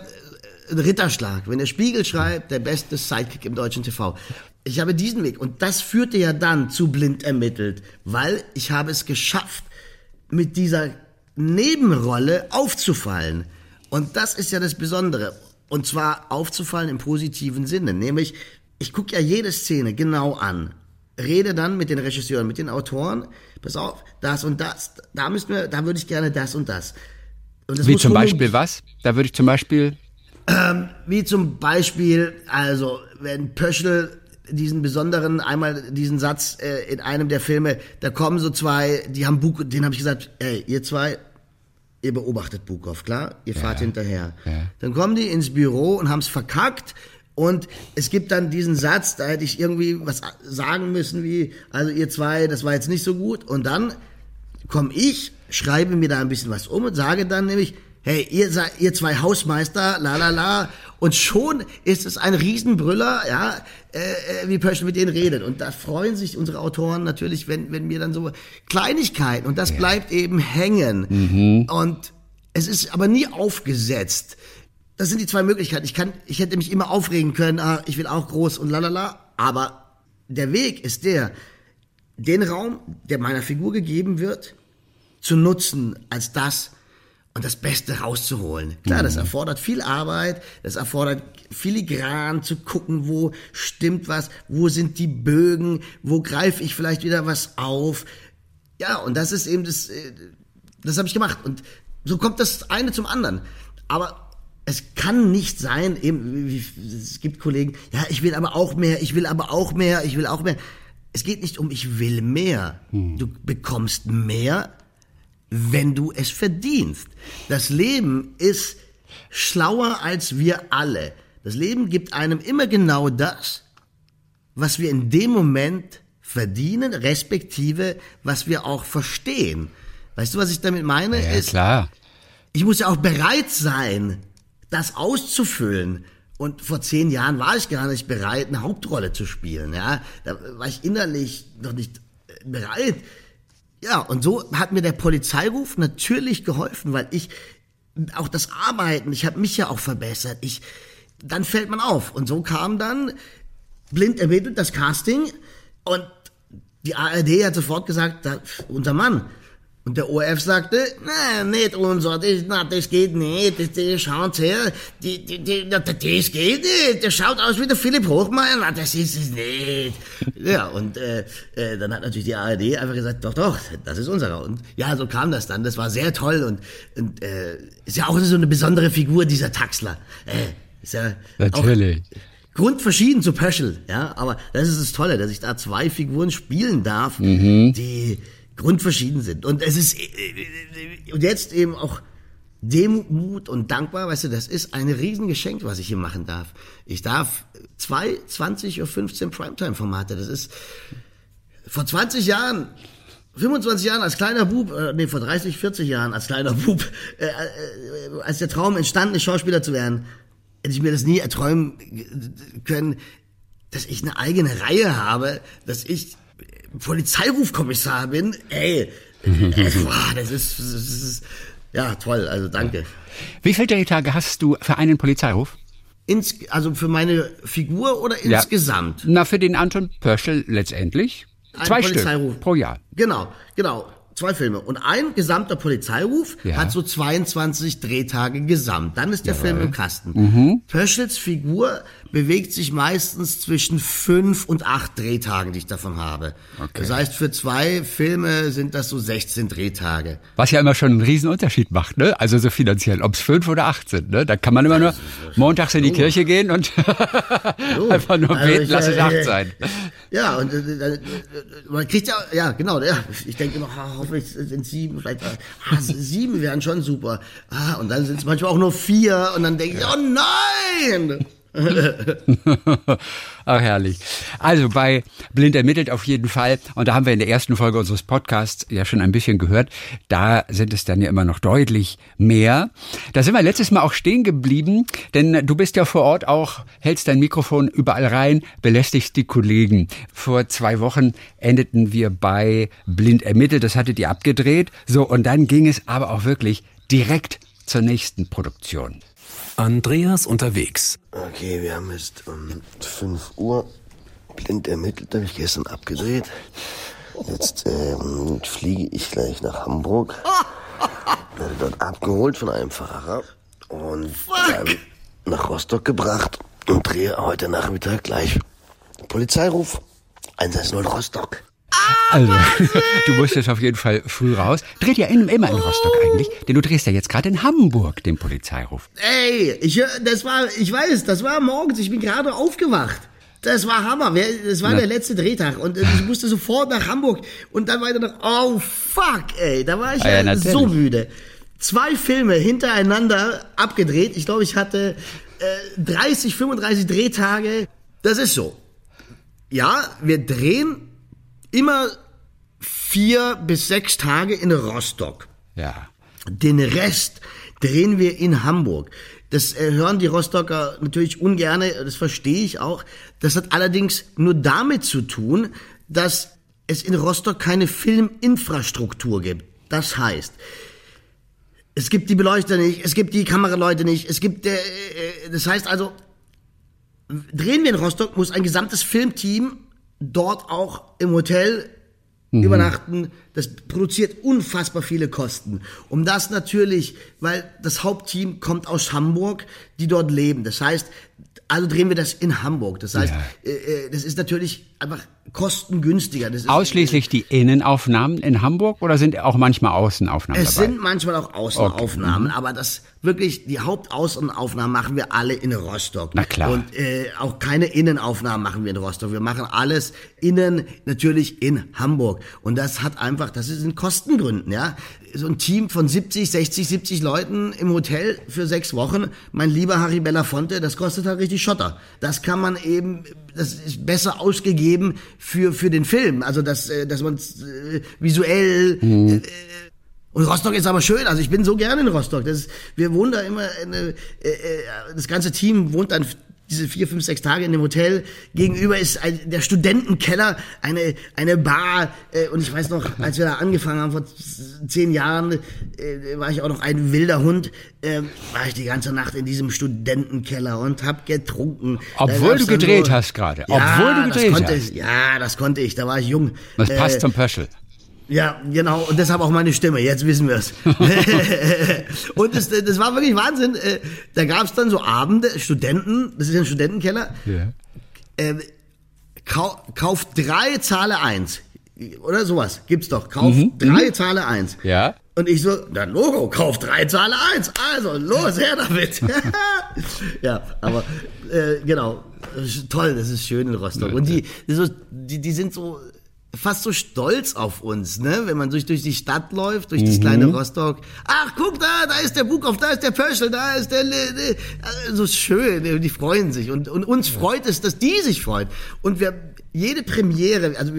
Ritterschlag. Wenn der Spiegel schreibt, der beste Sidekick im deutschen TV. Ich habe diesen Weg. Und das führte ja dann zu blind ermittelt, weil ich habe es geschafft, mit dieser Nebenrolle aufzufallen. Und das ist ja das Besondere. Und zwar aufzufallen im positiven Sinne. Nämlich, ich gucke ja jede Szene genau an. Rede dann mit den Regisseuren, mit den Autoren. Pass auf, das und das. Da würde ich gerne das und das. Und das wie zum Beispiel was? Da würde ich zum Beispiel... wie zum Beispiel, also, wenn Pöschel diesen Satz in einem der Filme, da kommen so zwei, die haben Bukow, denen habe ich gesagt, ey, ihr zwei, ihr beobachtet Bukow, klar? Ihr fahrt hinterher. Ja. Dann kommen die ins Büro und haben es verkackt und es gibt dann diesen Satz, da hätte ich irgendwie was sagen müssen wie, also ihr zwei, das war jetzt nicht so gut, und dann komme ich, schreibe mir da ein bisschen was um und sage dann nämlich, hey, ihr zwei Hausmeister, la. Und schon ist es ein Riesenbrüller, ja, wie Pöschel mit denen redet. Und da freuen sich unsere Autoren natürlich, wenn mir dann so Kleinigkeiten, und das bleibt eben hängen. Mhm. Und es ist aber nie aufgesetzt. Das sind die zwei Möglichkeiten. Ich hätte mich immer aufregen können, ich will auch groß und la. Aber der Weg ist den Raum, der meiner Figur gegeben wird, zu nutzen als das, und das Beste rauszuholen. Klar, das erfordert viel Arbeit, das erfordert filigran zu gucken, wo stimmt was, wo sind die Bögen, wo greife ich vielleicht wieder was auf. Ja, und das ist eben das habe ich gemacht. Und so kommt das eine zum anderen. Aber es kann nicht sein, eben, es gibt Kollegen, ja, ich will aber auch mehr. Es geht nicht um ich will mehr. Du bekommst mehr, wenn du es verdienst. Das Leben ist schlauer als wir alle. Das Leben gibt einem immer genau das, was wir in dem Moment verdienen, respektive was wir auch verstehen. Weißt du, was ich damit meine? Ja, ist, klar. Ich muss ja auch bereit sein, das auszufüllen. Und vor 10 Jahren war ich gar nicht bereit, eine Hauptrolle zu spielen. Ja? Da war ich innerlich noch nicht bereit. Ja, und so hat mir der Polizeiruf natürlich geholfen, weil ich auch das Arbeiten, ich habe mich ja auch verbessert. Dann fällt man auf. Und so kam dann blind ermittelt das Casting und die ARD hat sofort gesagt, unser Mann. Und der ORF sagte, nicht unser, das geht nicht, das schaut her, das geht nicht, das schaut aus wie der Philipp Hochmeier, na, das ist es nicht. Ja, und dann hat natürlich die ARD einfach gesagt, doch, das ist unserer. Und ja, so kam das dann, das war sehr toll und ist ja auch so eine besondere Figur, dieser Taxler. Ist ja natürlich. Grundverschieden zu Pöschel, ja, aber das ist das Tolle, dass ich da zwei Figuren spielen darf, die grundverschieden sind. Und es ist und jetzt eben auch Demut und dankbar, weißt du, das ist ein Riesengeschenk, was ich hier machen darf. Ich darf 2 20:15 Uhr Primetime-Formate, das ist vor 20 Jahren, 25 Jahren als kleiner Bub, vor 30, 40 Jahren als kleiner Bub, als der Traum entstanden ist, Schauspieler zu werden, hätte ich mir das nie erträumen können, dass ich eine eigene Reihe habe, dass ich Polizeirufkommissar bin, das ist ja toll, also danke. Wie viele Drehtage hast du für einen Polizeiruf? Also für meine Figur oder insgesamt? Ja. Na, für den Anton Pöschel letztendlich. Ein 2 Polizeiruf. Stück pro Jahr. Genau. 2 Filme. Und ein gesamter Polizeiruf hat so 22 Drehtage gesamt. Dann ist der Film im Kasten. Pöschels Figur bewegt sich meistens zwischen 5 und 8 Drehtagen, die ich davon habe. Okay. Das heißt, für 2 Filme sind das so 16 Drehtage. Was ja immer schon einen Riesenunterschied macht, ne? Also so finanziell, ob es 5 oder 8 sind, ne? Da kann man immer nur montags in die Kirche gehen und einfach nur beten, lass es 8 sein. Ja, und man kriegt ja, ich denke immer, hoffentlich sind 7, vielleicht 7 wären schon super. Und dann sind es manchmal auch nur 4 und dann denke ich, oh nein! Ach, herrlich. Also bei Blind ermittelt auf jeden Fall, und da haben wir in der ersten Folge unseres Podcasts ja schon ein bisschen gehört, da sind es dann ja immer noch deutlich mehr. Da sind wir letztes Mal auch stehen geblieben, denn du bist ja vor Ort auch, hältst dein Mikrofon überall rein, belästigst die Kollegen. Vor 2 Wochen endeten wir bei Blind ermittelt, das hattet ihr abgedreht, so, und dann ging es aber auch wirklich direkt zur nächsten Produktion. Andreas unterwegs. Okay, wir haben jetzt 5 Uhr. Blind ermittelt, habe ich gestern abgedreht. Jetzt fliege ich gleich nach Hamburg. wurde dort abgeholt von einem Fahrer und dann nach Rostock gebracht und drehe heute Nachmittag gleich Polizeiruf 110 Rostock. Also, du musst jetzt auf jeden Fall früh raus. Dreht ja immer in Rostock eigentlich, denn du drehst ja jetzt gerade in Hamburg den Polizeiruf. Ey, das war morgens, ich bin gerade aufgewacht. Das war Hammer, das war der letzte Drehtag und ich musste sofort nach Hamburg und dann weiter nach, oh fuck ey, da war ich ja so müde. 2 Filme hintereinander abgedreht, ich glaube ich hatte 30, 35 Drehtage, das ist so. Ja, wir drehen immer 4 bis 6 Tage in Rostock. Ja. Den Rest drehen wir in Hamburg. Das hören die Rostocker natürlich ungerne, das verstehe ich auch. Das hat allerdings nur damit zu tun, dass es in Rostock keine Filminfrastruktur gibt. Das heißt, es gibt die Beleuchter nicht, es gibt die Kameraleute nicht, es gibt... das heißt also, drehen wir in Rostock, muss ein gesamtes Filmteam dort auch im Hotel übernachten. Das produziert unfassbar viele Kosten. Um das natürlich, weil das Hauptteam kommt aus Hamburg, die dort leben. Das heißt, also drehen wir das in Hamburg. Das heißt, das ist natürlich einfach kostengünstiger. Das ist ausschließlich die Innenaufnahmen in Hamburg oder sind auch manchmal Außenaufnahmen dabei? Es sind manchmal auch Außenaufnahmen, aber das wirklich, die Hauptaußenaufnahmen machen wir alle in Rostock. Na klar. Und auch keine Innenaufnahmen machen wir in Rostock. Wir machen alles innen natürlich in Hamburg. Und das hat einfach, das ist in Kostengründen, ja. So ein Team von 70 Leuten im Hotel für 6 Wochen, mein lieber Harry Belafonte, das kostet halt richtig Schotter. Das kann man eben, das ist besser ausgegeben für den Film, also dass man visuell und Rostock ist aber schön, also ich bin so gerne in Rostock, wir wohnen da immer, das ganze Team wohnt dann diese 4, 5, 6 Tage in dem Hotel. Gegenüber ist der Studentenkeller, eine Bar. Und ich weiß noch, als wir da angefangen haben, vor 10 Jahren, war ich auch noch ein wilder Hund, war ich die ganze Nacht in diesem Studentenkeller und hab getrunken. Obwohl du gedreht hast gerade. Ja, das konnte ich, da war ich jung. Das passt zum Pöschel. Ja, genau, und deshalb auch meine Stimme, jetzt wissen wir es. Und das war wirklich Wahnsinn. Da gab es dann so Abende, Studenten, das ist ja ein Studentenkeller, yeah. Kauft 3, zahle 1. Oder sowas, gibt's doch. Kauft 3, zahle 1. Ja. Und ich so, dann Logo, kauft 3, zahle 1. Also, los, her damit. Ja, aber genau, toll, das ist schön in Rostock. Und die sind so... fast so stolz auf uns, ne? Wenn man durch die Stadt läuft, durch das kleine Rostock. Ach, guck da ist der Bukow, da ist der Pöschel, da ist der... so schön, die freuen sich. Und uns freut es, dass die sich freuen. Und wir jede Premiere, also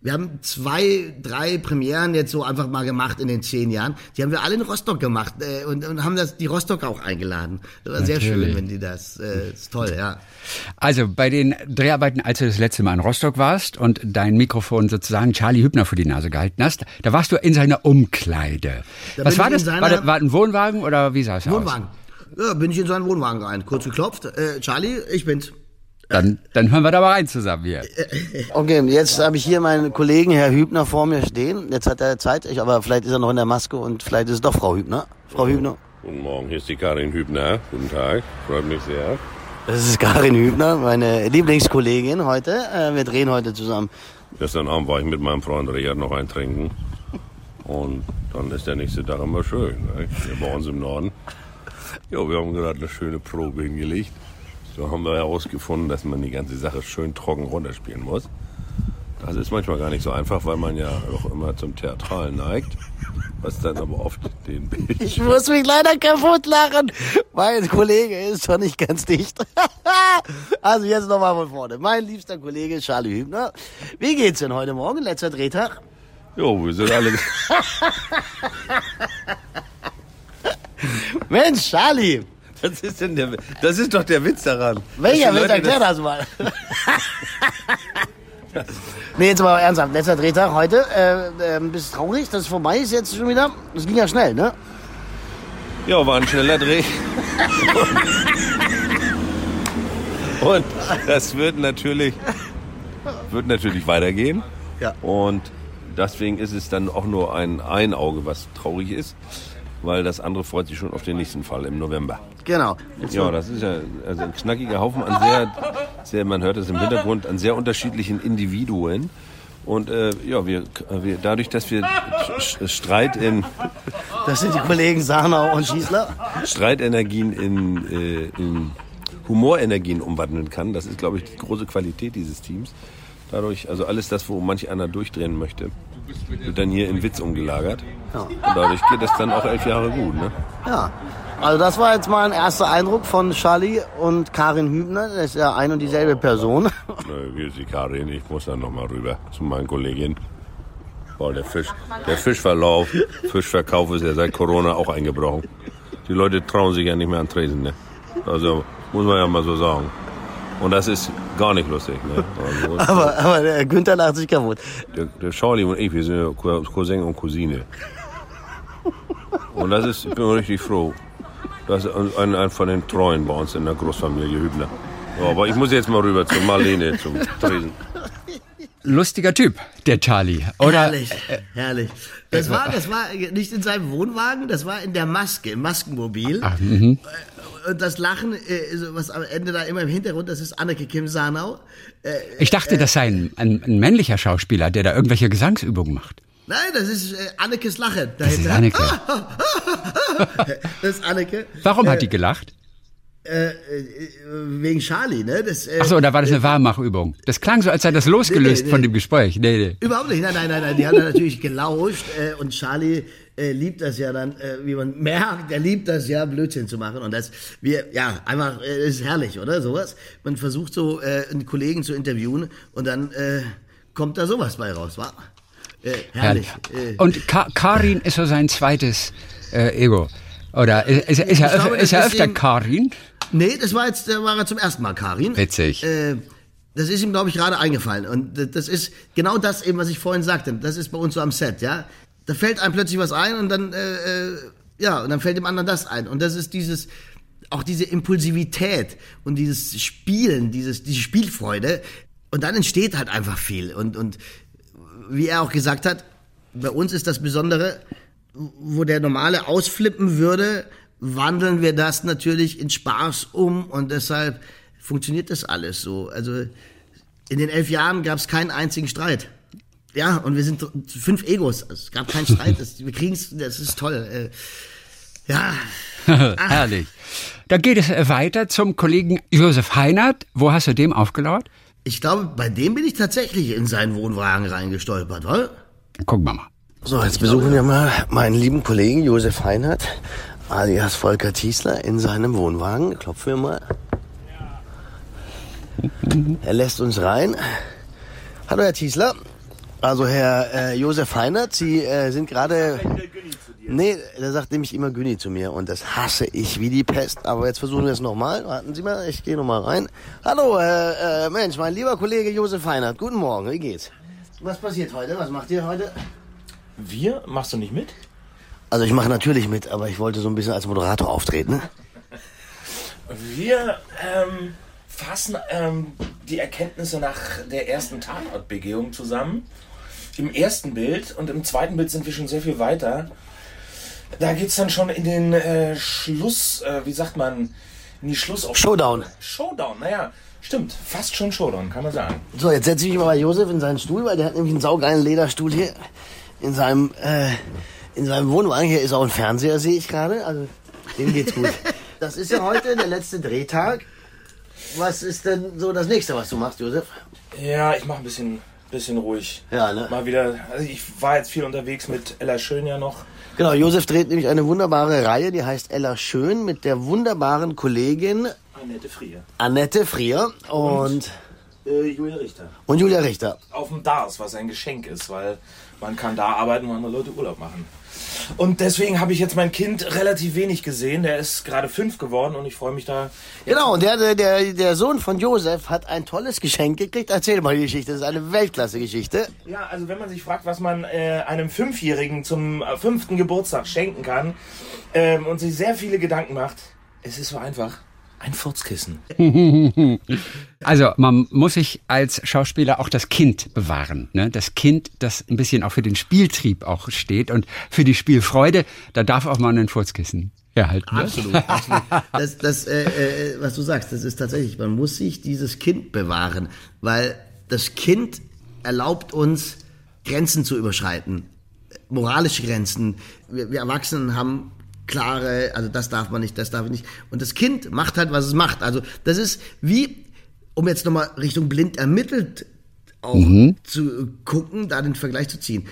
wir haben 2, 3 Premieren jetzt so einfach mal gemacht in den 10 Jahren. Die haben wir alle in Rostock gemacht und haben die Rostocker auch eingeladen. Das war natürlich sehr schön, wenn die das... ist toll, ja. Also bei den Dreharbeiten, als du das letzte Mal in Rostock warst und dein Mikrofon sozusagen Charlie Hübner vor die Nase gehalten hast, da warst du in seiner Umkleide. Was war das? War ein Wohnwagen oder wie sah es aus? Wohnwagen. Ja, bin ich in seinen Wohnwagen rein. Kurz geklopft. Charlie, ich bin's. Dann hören wir da mal rein zusammen hier. Okay, jetzt habe ich hier meinen Kollegen, Herr Hübner, vor mir stehen. Jetzt hat er Zeit, aber vielleicht ist er noch in der Maske und vielleicht ist es doch Frau Hübner. Frau Hübner. Guten Morgen, hier ist die Karin Hübner. Guten Tag, freut mich sehr. Das ist Karin Hübner, meine Lieblingskollegin heute. Wir drehen heute zusammen. Gestern Abend war ich mit meinem Freund Richard noch ein Trinken. Und dann ist der nächste Tag immer schön, ne? Hier bei uns im Norden. Ja, wir haben gerade eine schöne Probe hingelegt. So haben wir herausgefunden, dass man die ganze Sache schön trocken runterspielen muss. Das ist manchmal gar nicht so einfach, weil man ja auch immer zum Theatralen neigt. Was dann aber oft den Bildschirm... Ich muss mich leider kaputt lachen. Mein Kollege ist schon nicht ganz dicht. Also jetzt nochmal von vorne. Mein liebster Kollege Charlie Hübner. Wie geht's denn heute Morgen, letzter Drehtag? Jo, wir sind alle... Mensch, Charlie! Das ist doch der Witz daran. Welcher Witz? Erklär das mal. Nee, jetzt mal ernsthaft. Letzter Drehtag heute. Bist du traurig, dass es vorbei ist jetzt schon wieder? Das ging ja schnell, ne? Ja, war ein schneller Dreh. Und das wird natürlich weitergehen. Ja. Und deswegen ist es dann auch nur ein Auge, was traurig ist. weil das andere freut sich schon auf den nächsten Fall im November. Genau. Ja, das ist ja also ein knackiger Haufen an sehr, man hört es im Hintergrund, an sehr unterschiedlichen Individuen. Und ja, wir dadurch, dass wir Streit in... Das sind die Kollegen Sarnau und Schießler. Streitenergien in Humorenergien umwandeln kann. Das ist, glaube ich, die große Qualität dieses Teams. Dadurch, also alles das, wo manch einer durchdrehen möchte, wird dann hier in Witz umgelagert. Ja. Und dadurch geht das dann auch 11 Jahre gut, ne? Ja. Also das war jetzt mal ein erster Eindruck von Charlie und Karin Hübner. Das ist ja ein und dieselbe Person. Nö, hier ist die Karin. Ich muss dann nochmal rüber zu meinen Kolleginnen. Boah, der Fischverkauf ist ja seit Corona auch eingebrochen. Die Leute trauen sich ja nicht mehr an Tresen, ne? Also muss man ja mal so sagen. Und das ist gar nicht lustig, ne? Also, aber der Günther lacht sich kaputt. Der Charlie und ich, wir sind ja Cousin und Cousine. Und das ist, ich bin richtig froh. Das ist ein von den Treuen bei uns in der Großfamilie Hübner. Ja, aber ich muss jetzt mal rüber zu Marlene, zum Tresen. Lustiger Typ, der Charlie, oder? Herrlich. Das war nicht in seinem Wohnwagen, das war in der Maske, im Maskenmobil. Und das Lachen, was am Ende da immer im Hintergrund, das ist Anneke Kim Sarnau. Ich dachte, das sei ein männlicher Schauspieler, der da irgendwelche Gesangsübungen macht. Nein, das ist Annekes Lachen dahinter. Das ist Anneke. Das ist Anneke. Warum hat die gelacht? Wegen Charlie, ne? Achso, da war das eine Warmmachübung. Das klang so, als sei das losgelöst von dem Gespräch. Nee. Überhaupt nicht, nein. Die haben da natürlich gelauscht und Charlie liebt das ja dann, wie man merkt, er liebt das ja, Blödsinn zu machen. Und das, einfach, ist herrlich, oder? Sowas. Man versucht so, einen Kollegen zu interviewen und dann kommt da sowas bei raus, wa? Herrlich. Und Karin ist so sein zweites Ego. Oder ist er öfter Karin? Nee, war er zum ersten Mal Karin. Witzig. Das ist ihm, glaube ich, gerade eingefallen. Und das ist genau das eben, was ich vorhin sagte. Das ist bei uns so am Set, ja. Da fällt einem plötzlich was ein und dann, und dann fällt dem anderen das ein. Und das ist diese Impulsivität und dieses Spielen, diese Spielfreude. Und dann entsteht halt einfach viel. Und wie er auch gesagt hat, bei uns ist das Besondere, wo der Normale ausflippen würde, wandeln wir das natürlich in Spaß um und deshalb funktioniert das alles so. Also in den 11 Jahren gab es keinen einzigen Streit. Ja, und wir sind 5 Egos. Es gab keinen Streit. Wir kriegen es, das ist toll. Ja. Herrlich. Dann geht es weiter zum Kollegen Josef Heinert. Wo hast du dem aufgelauert? Ich glaube, bei dem bin ich tatsächlich in seinen Wohnwagen reingestolpert, oder? Gucken wir mal. So, jetzt besuchen wir mal meinen lieben Kollegen Josef Heinert, alias Volker Tiesler, in seinem Wohnwagen. Klopfen wir mal. Er lässt uns rein. Hallo, Herr Tiesler. Also, Herr Josef Heinert, Sie sind gerade... Nee, der sagt nämlich immer Günni zu mir und das hasse ich wie die Pest. Aber jetzt versuchen wir es nochmal. Warten Sie mal, ich gehe nochmal rein. Hallo, Mensch, mein lieber Kollege Josef Heinert. Guten Morgen, wie geht's? Was passiert heute? Was macht ihr heute? Wir? Machst du nicht mit? Also ich mache natürlich mit, aber ich wollte so ein bisschen als Moderator auftreten. Wir fassen die Erkenntnisse nach der ersten Tatortbegehung zusammen. Im ersten Bild und im zweiten Bild sind wir schon sehr viel weiter. Da geht's dann schon in den Showdown, naja. Stimmt, fast schon Showdown, kann man sagen. So, jetzt setze ich mich mal bei Josef in seinen Stuhl, weil der hat nämlich einen saugeilen Lederstuhl hier. In seinem Wohnwagen hier ist auch ein Fernseher, sehe ich gerade. Also, dem geht's gut. Das ist ja heute der letzte Drehtag. Was ist denn so das Nächste, was du machst, Josef? Ja, ich mache ein bisschen ruhig. Ja, ne? Mal wieder. Also ich war jetzt viel unterwegs mit Ella Schön ja noch. Genau, Josef dreht nämlich eine wunderbare Reihe, die heißt Ella Schön, mit der wunderbaren Kollegin... Annette Frier. Und Julia Richter. Und Julia Richter. Auf dem DARS, was ein Geschenk ist, weil... Man kann da arbeiten, wo andere Leute Urlaub machen. Und deswegen habe ich jetzt mein Kind relativ wenig gesehen. Der ist gerade 5 geworden und ich freue mich da. Genau, und der Sohn von Josef hat ein tolles Geschenk gekriegt. Erzähl mal die Geschichte, das ist eine Weltklasse-Geschichte. Ja, also wenn man sich fragt, was man einem 5-Jährigen zum 5. Geburtstag schenken kann und sich sehr viele Gedanken macht, es ist so einfach. Ein Furzkissen. Also man muss sich als Schauspieler auch das Kind bewahren. Ne? Das Kind, das ein bisschen auch für den Spieltrieb auch steht und für die Spielfreude, da darf auch mal ein Furzkissen herhalten. Ne? Absolut. Das, was du sagst, das ist tatsächlich, man muss sich dieses Kind bewahren, weil das Kind erlaubt uns, Grenzen zu überschreiten, moralische Grenzen. Wir Erwachsenen haben klare, also das darf man nicht, das darf ich nicht. Und das Kind macht halt, was es macht. Also das ist wie, um jetzt nochmal Richtung blind ermittelt auch zu gucken, da den Vergleich zu ziehen.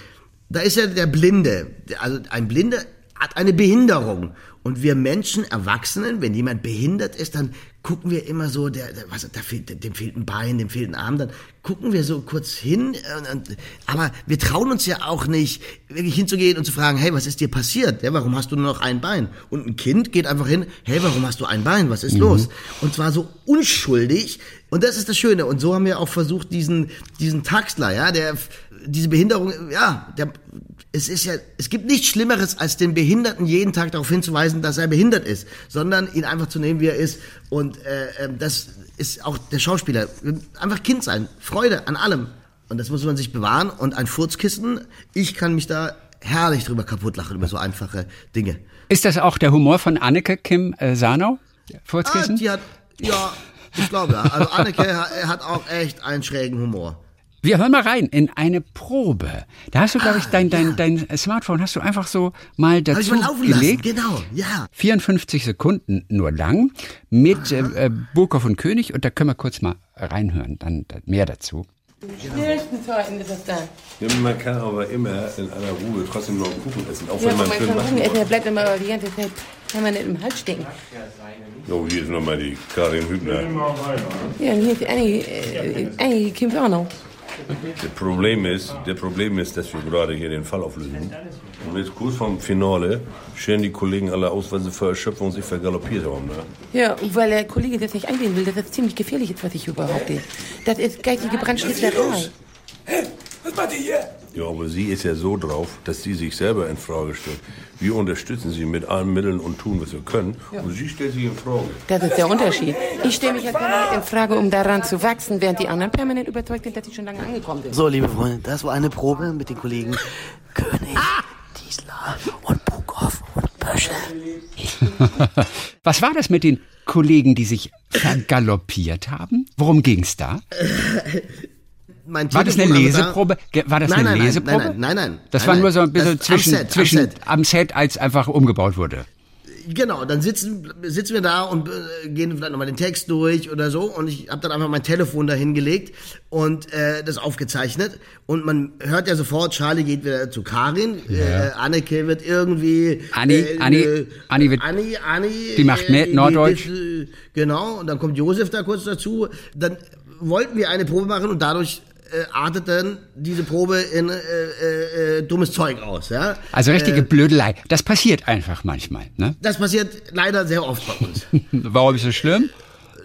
Da ist ja der Blinde, also ein Blinder hat eine Behinderung. Und wir Menschen, Erwachsenen, wenn jemand behindert ist, dann gucken wir immer so, dem fehlt ein Bein, dem fehlt ein Arm, dann gucken wir so kurz hin. Aber wir trauen uns ja auch nicht, wirklich hinzugehen und zu fragen, hey, was ist dir passiert? Ja, warum hast du nur noch ein Bein? Und ein Kind geht einfach hin, hey, warum hast du ein Bein? Was ist los? Und zwar so unschuldig. Und das ist das Schöne. Und so haben wir auch versucht, diesen Taxler, ja, diese Behinderung, ja, es gibt nichts Schlimmeres, als den Behinderten jeden Tag darauf hinzuweisen, dass er behindert ist, sondern ihn einfach zu nehmen, wie er ist. Und das ist auch der Schauspieler. Einfach Kind sein, Freude an allem. Und das muss man sich bewahren. Und ein Furzkissen, ich kann mich da herrlich drüber kaputt lachen, über so einfache Dinge. Ist das auch der Humor von Anneke Kim Sarnau? Furzkissen? Ja, ich glaube ja. Also Anneke hat auch echt einen schrägen Humor. Wir hören mal rein in eine Probe. Da hast du, glaube ich, dein Smartphone hast du einfach so mal dazu gelegt. Genau, ja. 54 Sekunden nur lang mit Burkhoff und König. Und da können wir kurz mal reinhören, dann mehr dazu. Die schwierigsten Zeiten ist das da. Ja, man kann aber immer in aller Ruhe trotzdem noch einen Kuchen essen, auch wenn man Film machen kann. Der bleibt immer die ganze Zeit, kann man nicht im Hals stecken. So, hier ist nochmal die Karin Hübner. Ja, und hier ist eigentlich Kim auch noch. Das Problem ist, dass wir gerade hier den Fall auflösen. Und jetzt kurz vorm Finale scheren die Kollegen alle Ausweise für Erschöpfung sich vergaloppiert haben. Ne? Ja, weil der Kollege das nicht angehen will. Das ist ziemlich gefährlich, jetzt, was ich überhaupt nicht. Das ist geistige Brandstiftlerei. Hä? Was macht ihr hier? Ja, aber sie ist ja so drauf, dass sie sich selber in Frage stellt. Wir unterstützen sie mit allen Mitteln und tun, was wir können. Ja. Und sie stellt sich in Frage. Das ist der Unterschied. Ich stelle mich halt permanent in Frage, um daran zu wachsen, während die anderen permanent überzeugt sind, dass sie schon lange angekommen sind. So, liebe Freunde, das war eine Probe mit den Kollegen König, Diesler und Bukow und Pöschel. Was war das mit den Kollegen, die sich vergaloppiert haben? Worum ging's da? War das eine Leseprobe? Nein. Das war nur so ein bisschen zwischen am Set, als einfach umgebaut wurde. Genau, dann sitzen wir da und gehen vielleicht nochmal den Text durch oder so. Und ich habe dann einfach mein Telefon da hingelegt und das aufgezeichnet. Und man hört ja sofort, Charlie geht wieder zu Karin. Ja. Anneke wird irgendwie... Anni wird... Die macht mehr Norddeutsch. Genau, und dann kommt Josef da kurz dazu. Dann wollten wir eine Probe machen und dadurch... artet dann diese Probe in dummes Zeug aus. Ja? Also richtige Blödelei. Das passiert einfach manchmal. Ne? Das passiert leider sehr oft bei uns. Warum ist das schlimm?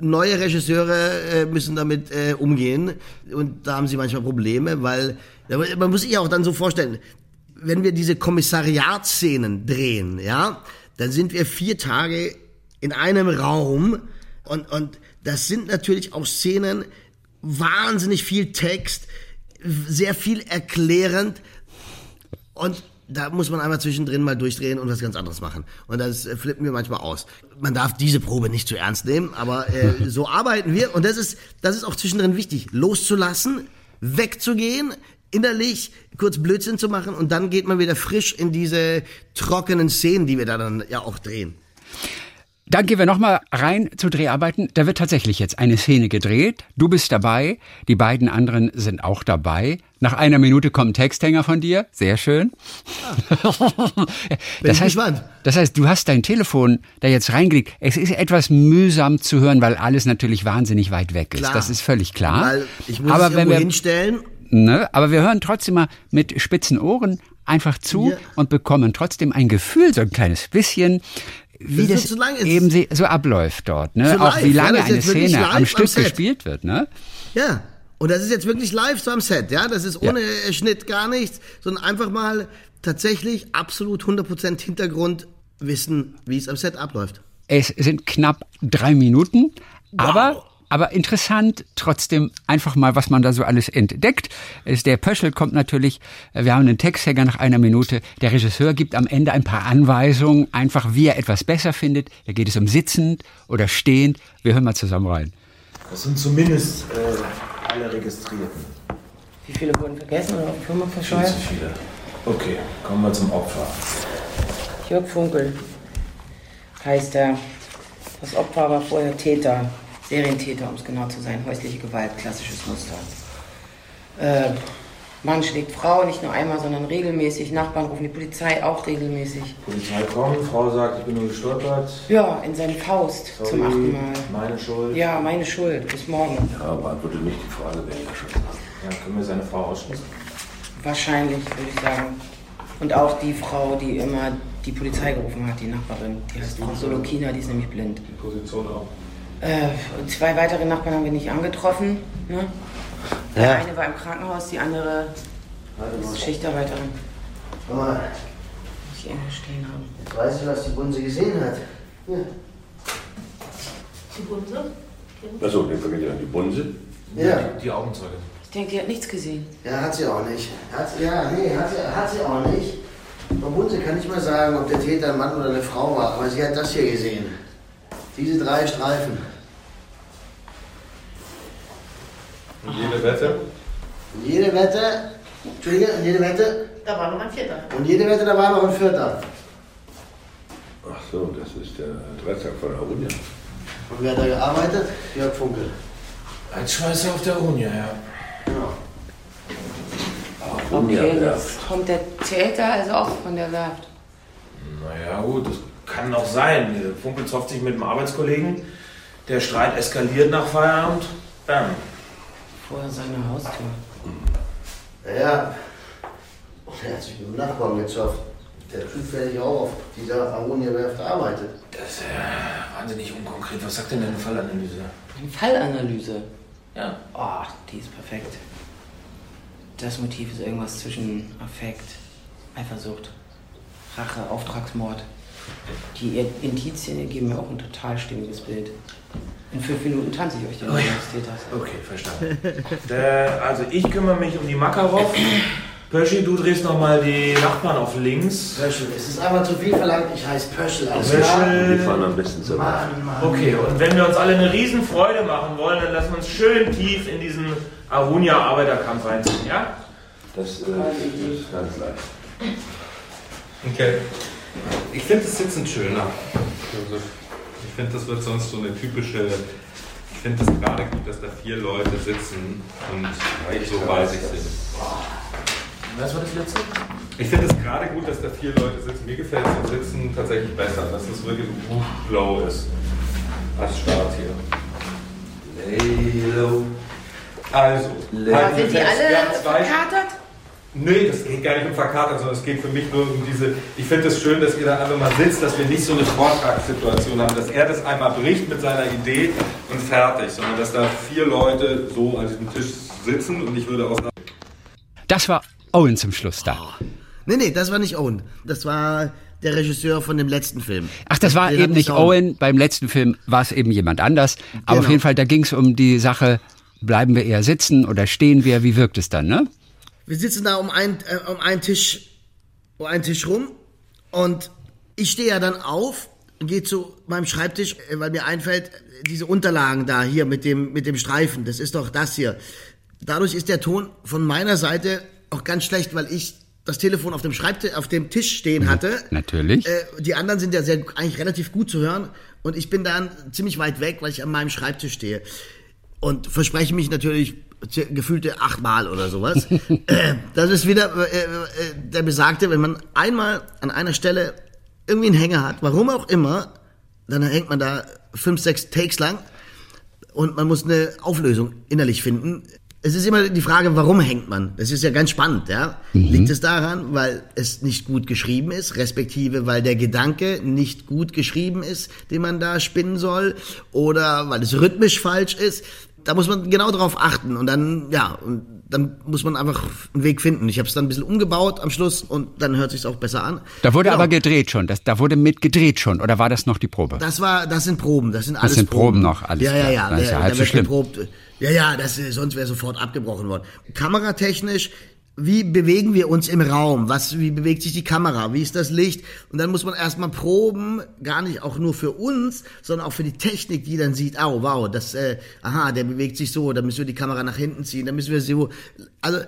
Neue Regisseure müssen damit umgehen und da haben sie manchmal Probleme, weil man muss sich ja auch dann so vorstellen, wenn wir diese Kommissariatsszenen drehen, ja, dann sind wir 4 Tage in einem Raum und das sind natürlich auch Szenen, wahnsinnig viel Text, sehr viel erklärend und da muss man einmal zwischendrin mal durchdrehen und was ganz anderes machen. Und das flippen wir manchmal aus. Man darf diese Probe nicht zu ernst nehmen, aber so arbeiten wir und das ist auch zwischendrin wichtig, loszulassen, wegzugehen, innerlich kurz Blödsinn zu machen und dann geht man wieder frisch in diese trockenen Szenen, die wir da dann ja auch drehen. Dann gehen wir nochmal rein zu Dreharbeiten. Da wird tatsächlich jetzt eine Szene gedreht. Du bist dabei, die beiden anderen sind auch dabei. Nach einer Minute kommt ein Texthänger von dir. Sehr schön. Ah, das heißt, du hast dein Telefon da jetzt reingelegt. Es ist etwas mühsam zu hören, weil alles natürlich wahnsinnig weit weg ist. Klar. Das ist völlig klar. Weil ich muss es irgendwo hinstellen. Ne, aber wir hören trotzdem mal mit spitzen Ohren einfach zu und bekommen trotzdem ein Gefühl, so ein kleines bisschen, wie das so eben so abläuft dort, ne? So auch live, wie lange eine Szene am Stück gespielt wird, ne? Ja, und das ist jetzt wirklich live so am Set, ja? Das ist ohne Schnitt gar nichts, sondern einfach mal tatsächlich absolut 100% Hintergrundwissen, wie es am Set abläuft. Es sind knapp 3 Minuten, wow. aber interessant trotzdem einfach mal, was man da so alles entdeckt. Der Pöschel kommt natürlich, wir haben einen Texthänger nach 1 Minute. Der Regisseur gibt am Ende ein paar Anweisungen, einfach wie er etwas besser findet. Da geht es um sitzend oder stehend. Wir hören mal zusammen rein. Das sind zumindest alle Registrierten. Wie viele wurden vergessen oder auf Firma verscheuert? Zu viele. Okay, kommen wir zum Opfer. Jörg Funkel heißt er. Das Opfer war vorher Täter. Serientäter, um es genau zu sein, häusliche Gewalt, klassisches Muster. Mann schlägt Frau, nicht nur einmal, sondern regelmäßig. Nachbarn rufen die Polizei, auch regelmäßig. Polizei kommt, Frau sagt, ich bin nur gestolpert. Ja, in seine Faust. Sorry, zum 8. Mal. Meine Schuld. Ja, meine Schuld, bis morgen. Ja, beantwortet nicht die Frage, wer er schuld hat. Ja, können wir seine Frau ausschließen? Wahrscheinlich, würde ich sagen. Und auch die Frau, die immer die Polizei gerufen hat, die Nachbarin. Die heißt auch Solokina, die ist nämlich blind. Die Position auch. 2 weitere Nachbarn haben wir nicht angetroffen. Ne? Ja. Die eine war im Krankenhaus, die andere ist Schichtarbeiterin. Guck mal. Muss ich irgendwo stehen haben. Jetzt weißt du, was die Bunse gesehen hat. Ja. Die Bunse? Achso, den vergeht ja die Bunse. Ja. Die Augenzeuge. Ich denke, die hat nichts gesehen. Ja, hat sie auch nicht. Hat sie auch nicht. Frau Bunse kann nicht mal sagen, ob der Täter ein Mann oder eine Frau war, aber sie hat das hier gesehen. Diese 3 Streifen. Und jede Wette? Und jede Wette. Entschuldige, und jede Wette? Da war noch ein 4. Und jede Wette, da war noch ein 4. Ach so, das ist der Dreizack von der Unia. Und wer hat da gearbeitet? Jörg Funkel. Als Schweißer auf der Unia, ja. Genau. Ach, Unia, okay, jetzt kommt der Täter also auch von der Werft. Naja, gut. Kann auch sein. Funkel zofft sich mit dem Arbeitskollegen. Der Streit eskaliert nach Feierabend. Bam. Vor seiner Haustür. Naja, der hat sich mit dem Nachbarn gezofft. Der Typ fällt auch auf dieser Aronia-Werft arbeitet. Das ist ja wahnsinnig unkonkret. Was sagt denn deine Fallanalyse? Eine Fallanalyse? Ja. Oh, die ist perfekt. Das Motiv ist irgendwas zwischen Affekt, Eifersucht, Rache, Auftragsmord. Die Indizien ergeben mir auch ein total stimmiges Bild. In 5 Minuten tanze ich euch den Täter. Okay, verstanden. Also ich kümmere mich um die Makarov. Pöschel, du drehst nochmal die Nachbarn auf links. Pöschel, es ist einfach zu viel verlangt, ich heiße Pöschel. Also Pöschel. Wir fahren am besten so weit. Okay, und wenn wir uns alle eine Riesenfreude machen wollen, dann lassen wir uns schön tief in diesen Arunia-Arbeiterkampf reinziehen, ja? Das ist ganz leicht. Okay. Ich finde das sitzend schöner. Ich finde, das wird sonst so eine typische. Ich finde das gerade gut, dass da 4 Leute sitzen und so bei sich sind. Was war das letzte? Ich finde es gerade gut, dass da 4 Leute sitzen. Mir gefällt es im Sitzen tatsächlich besser, dass das wirklich gut low ist. Als Start hier. Lay low. Also, sind die alle verkatert? Nee, das geht gar nicht um Verkatern, sondern es geht für mich nur um diese. Ich finde es schön, dass ihr da alle mal sitzt, dass wir nicht so eine Vortragssituation haben, dass er das einmal bricht mit seiner Idee und fertig, sondern dass da 4 Leute so an diesem Tisch sitzen und ich würde auch sagen. Das war Eoin zum Schluss da. Nee, das war nicht Eoin. Das war der Regisseur von dem letzten Film. Ach, das war eben nicht Eoin. Beim letzten Film war es eben jemand anders. Aber auf jeden Fall, da ging es um die Sache, bleiben wir eher sitzen oder stehen wir, wie wirkt es dann, ne? Wir sitzen da um einen Tisch rum und ich stehe ja dann auf, gehe zu meinem Schreibtisch, weil mir einfällt, diese Unterlagen da hier mit dem Streifen, das ist doch das hier. Dadurch ist der Ton von meiner Seite auch ganz schlecht, weil ich das Telefon auf dem Schreibtisch, auf dem Tisch stehen hatte. Natürlich. Die anderen sind ja eigentlich relativ gut zu hören und ich bin dann ziemlich weit weg, weil ich an meinem Schreibtisch stehe und verspreche mich natürlich gefühlte 8-mal oder sowas. Das ist wieder der Besagte, wenn man einmal an einer Stelle irgendwie einen Hänger hat, warum auch immer, dann hängt man da 5-6 Takes lang und man muss eine Auflösung innerlich finden. Es ist immer die Frage, warum hängt man? Das ist ja ganz spannend, ja? Mhm. Liegt es daran, weil es nicht gut geschrieben ist, respektive weil der Gedanke nicht gut geschrieben ist, den man da spinnen soll, oder weil es rhythmisch falsch ist? da muss man genau drauf achten und dann, ja, und dann muss man einfach einen Weg finden. Ich habe es dann ein bisschen umgebaut am Schluss und dann hört sich's auch besser an. Da wurde aber gedreht schon, da wurde mit gedreht schon, oder war das noch die Probe? Das sind Proben. Ja. Das ist ja halb so schlimm. Geprobt. Ja, sonst wäre sofort abgebrochen worden. Kameratechnisch, wie bewegen wir uns im Raum? Wie bewegt sich die Kamera? Wie ist das Licht? Und dann muss man erstmal proben, gar nicht auch nur für uns, sondern auch für die Technik, die dann sieht, der bewegt sich so, dann müssen wir die Kamera nach hinten ziehen, dann müssen wir so. Also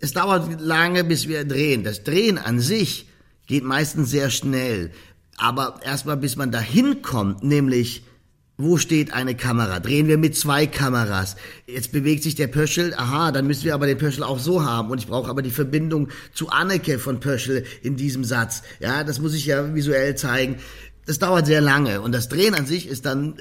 es dauert lange, bis wir drehen. Das Drehen an sich geht meistens sehr schnell. Aber erstmal, bis man dahin kommt, nämlich wo steht eine Kamera? Drehen wir mit zwei Kameras. Jetzt bewegt sich der Pöschel. Dann müssen wir aber den Pöschel auch so haben. Und ich brauche aber die Verbindung zu Anneke von Pöschel in diesem Satz. Ja, das muss ich ja visuell zeigen. Das dauert sehr lange. Und das Drehen an sich ist dann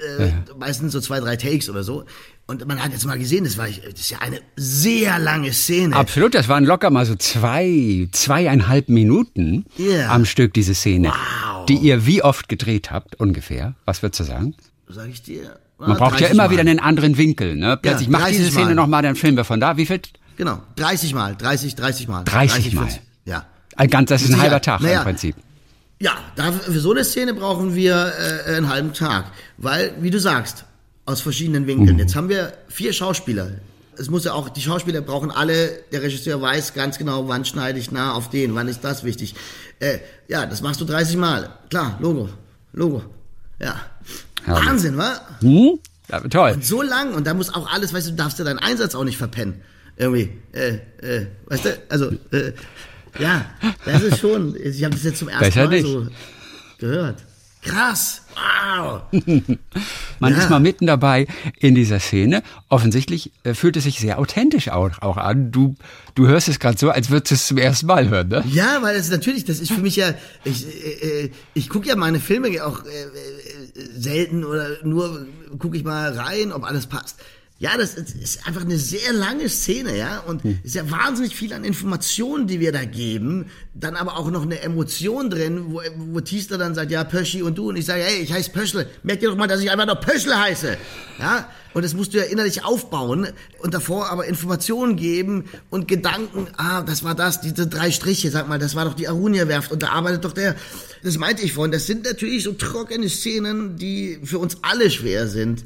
meistens so 2-3 Takes oder so. Und man hat jetzt mal gesehen, das ist ja eine sehr lange Szene. Absolut, das waren locker mal so 2,5 Minuten am Stück, diese Szene. Wow. Die ihr wie oft gedreht habt, ungefähr? Was würdest du sagen? Sag ich dir. Man braucht ja immer wieder einen anderen Winkel, ne? Plötzlich macht diese Szene nochmal, dann filmen wir von da. Wie viel? Genau, 30 Mal. 30 Mal? 40. Ja. Das ist ein halber Tag im Prinzip. Ja, für so eine Szene brauchen wir einen halben Tag. Weil, wie du sagst, aus verschiedenen Winkeln. Jetzt haben wir 4 Schauspieler. Es muss ja auch, die Schauspieler brauchen alle, der Regisseur weiß ganz genau, wann schneide ich nah auf den, wann ist das wichtig. Das machst du 30 Mal. Klar, Logo. Ja. Wahnsinn, wa? Hm? Ja, toll. Und so lang, und da muss auch alles, weißt du, darfst ja deinen Einsatz auch nicht verpennen. Irgendwie, weißt du, also, das ist schon, ich habe das jetzt zum ersten Mal so gehört. Krass, wow. Man ist mal mitten dabei in dieser Szene. Offensichtlich fühlt es sich sehr authentisch auch an. Du hörst es gerade so, als würdest du es zum ersten Mal hören, ne? Ja, weil das ist für mich ja, ich gucke ja meine Filme auch selten oder nur gucke ich mal rein, ob alles passt. Ja, das ist einfach eine sehr lange Szene, ja, und ist ja wahnsinnig viel an Informationen, die wir da geben, dann aber auch noch eine Emotion drin, wo Tiesler dann sagt, ja, Pöschi und du, und ich sage, hey, ich heiße Pöschle, merkt ihr doch mal, dass ich einfach noch Pöschle heiße, ja, und das musst du ja innerlich aufbauen und davor aber Informationen geben und Gedanken, das war das, diese 3 Striche, sag mal, das war doch die Arunia-Werft und da arbeitet doch der, das meinte ich vorhin, das sind natürlich so trockene Szenen, die für uns alle schwer sind.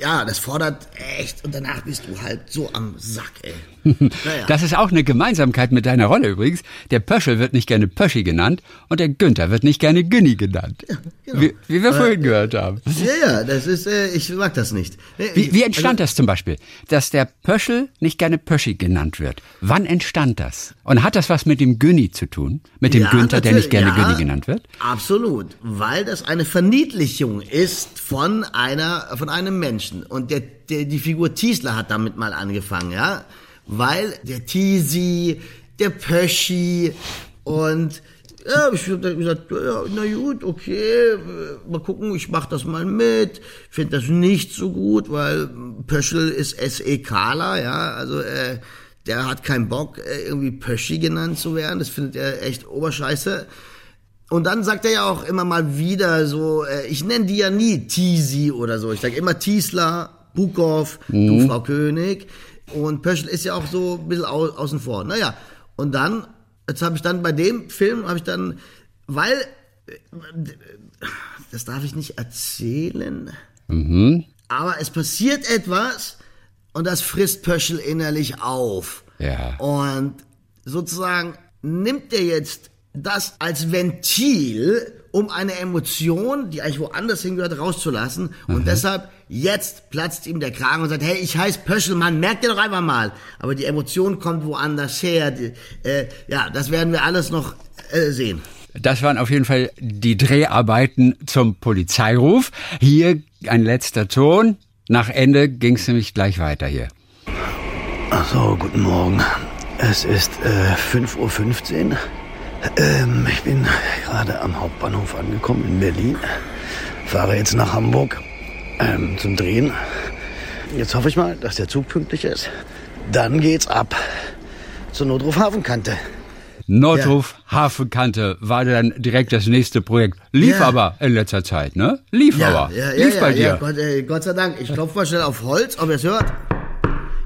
Ja, das fordert echt. Und danach bist du halt so am Sack, ey. Naja. Das ist auch eine Gemeinsamkeit mit deiner Rolle übrigens. Der Pöschel wird nicht gerne Pöschi genannt und der Günther wird nicht gerne Günni genannt. Ja, genau. Wie wir vorhin gehört haben. Ja, das ist, ich mag das nicht. Wie entstand das zum Beispiel, dass der Pöschel nicht gerne Pöschi genannt wird? Wann entstand das? Und hat das was mit dem Günni zu tun? Mit dem Günther, der nicht gerne Günni genannt wird? Absolut, weil das eine Verniedlichung ist von einem Menschen. Und die Figur Tiesler hat damit mal angefangen, ja, weil der Tiesi, der Pöschi und ich habe dann gesagt, na gut, okay, mal gucken, ich mache das mal mit, finde das nicht so gut, weil Pöschel ist SEKler, ja, also der hat keinen Bock, irgendwie Pöschi genannt zu werden, das findet er echt oberscheiße. Und dann sagt er ja auch immer mal wieder so, ich nenne die ja nie Tiesi oder so. Ich sage immer Tiesler, Bukow, du Frau König. Und Pöschel ist ja auch so ein bisschen außen vor. Naja, und dann, weil, das darf ich nicht erzählen, aber es passiert etwas und das frisst Pöschel innerlich auf. Ja. Und sozusagen nimmt er jetzt das als Ventil, um eine Emotion, die eigentlich woanders hingehört, rauszulassen. Und deshalb, jetzt platzt ihm der Kragen und sagt, hey, ich heiße Pöschelmann, merkt ihr doch einfach mal. Aber die Emotion kommt woanders her. Das werden wir alles noch sehen. Das waren auf jeden Fall die Dreharbeiten zum Polizeiruf. Hier ein letzter Ton. Nach Ende ging es nämlich gleich weiter hier. Ach so, guten Morgen. Es ist 5.15 Uhr. Ich bin gerade am Hauptbahnhof angekommen in Berlin, fahre jetzt nach Hamburg zum Drehen. Jetzt hoffe ich mal, dass der Zug pünktlich ist. Dann geht's ab zur Notruf Hafenkante. Hafenkante war dann direkt das nächste Projekt. Lief aber in letzter Zeit, ne? Lief bei dir. Gott sei Dank. Ich klopfe mal schnell auf Holz, ob ihr es hört.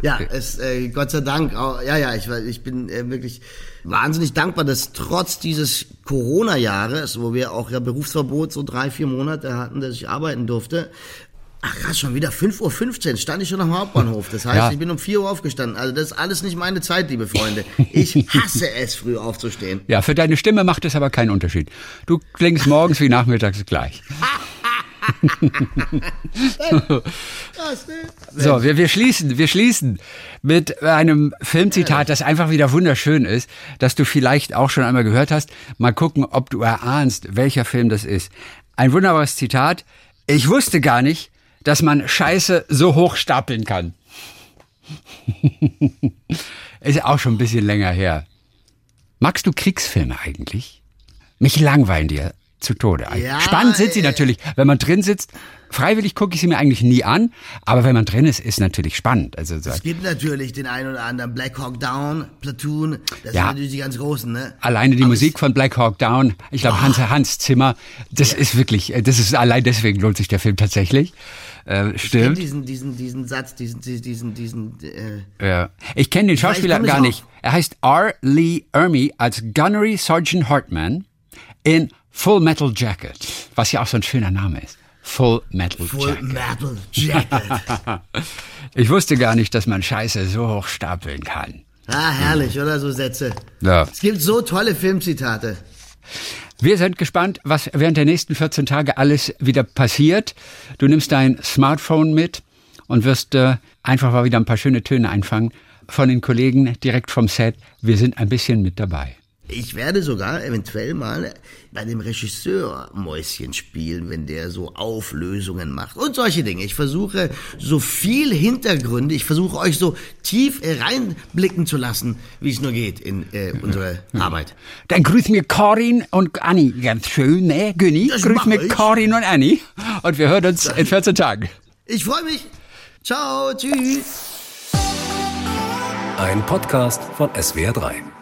Ja, es, Gott sei Dank. Auch, ja, ich bin wirklich wahnsinnig dankbar, dass trotz dieses Corona-Jahres, wo wir auch ja Berufsverbot so 3-4 Monate hatten, dass ich arbeiten durfte. Ach krass, schon wieder 5.15 Uhr stand ich schon am Hauptbahnhof. Das heißt, ich bin um 4 Uhr aufgestanden. Also das ist alles nicht meine Zeit, liebe Freunde. Ich hasse es, früh aufzustehen. Ja, für deine Stimme macht es aber keinen Unterschied. Du klingst morgens wie nachmittags gleich. So, wir schließen mit einem Filmzitat, das einfach wieder wunderschön ist, das du vielleicht auch schon einmal gehört hast. Mal gucken, ob du erahnst, welcher Film das ist. Ein wunderbares Zitat. Ich wusste gar nicht, dass man Scheiße so hoch stapeln kann. Ist auch schon ein bisschen länger her. Magst du Kriegsfilme eigentlich? Mich langweilen dir zu Tode. Ja, spannend sind sie natürlich. Wenn man drin sitzt, freiwillig gucke ich sie mir eigentlich nie an, aber wenn man drin ist, ist natürlich spannend. Also es gibt natürlich den einen oder anderen Black Hawk Down, Platoon, das sind natürlich die ganz großen, ne? Alleine die Musik von Black Hawk Down, ich glaube Hans Zimmer, das ist wirklich, das ist allein deswegen lohnt sich der Film tatsächlich. Ich kenne diesen Satz. Ja. Ich kenne den Schauspieler gar nicht. Er heißt R. Lee Ermey als Gunnery Sergeant Hartman in Full Metal Jacket, was ja auch so ein schöner Name ist. Full Metal Jacket. Ich wusste gar nicht, dass man Scheiße so hoch stapeln kann. Ah, herrlich, oder? So Sätze. Ja. Es gibt so tolle Filmzitate. Wir sind gespannt, was während der nächsten 14 Tage alles wieder passiert. Du nimmst dein Smartphone mit und wirst einfach mal wieder ein paar schöne Töne einfangen von den Kollegen direkt vom Set. Wir sind ein bisschen mit dabei. Ich werde sogar eventuell mal bei dem Regisseur Mäuschen spielen, wenn der so Auflösungen macht und solche Dinge. Ich versuche so viel Hintergründe, ich versuche euch so tief reinblicken zu lassen, wie es nur geht in unsere Arbeit. Dann grüßen wir Karin und Anni ganz schön, ne? Günni, grüß mir Karin und Anni und wir hören uns in 14 Tagen. Ich freue mich. Ciao, tschüss. Ein Podcast von SWR3.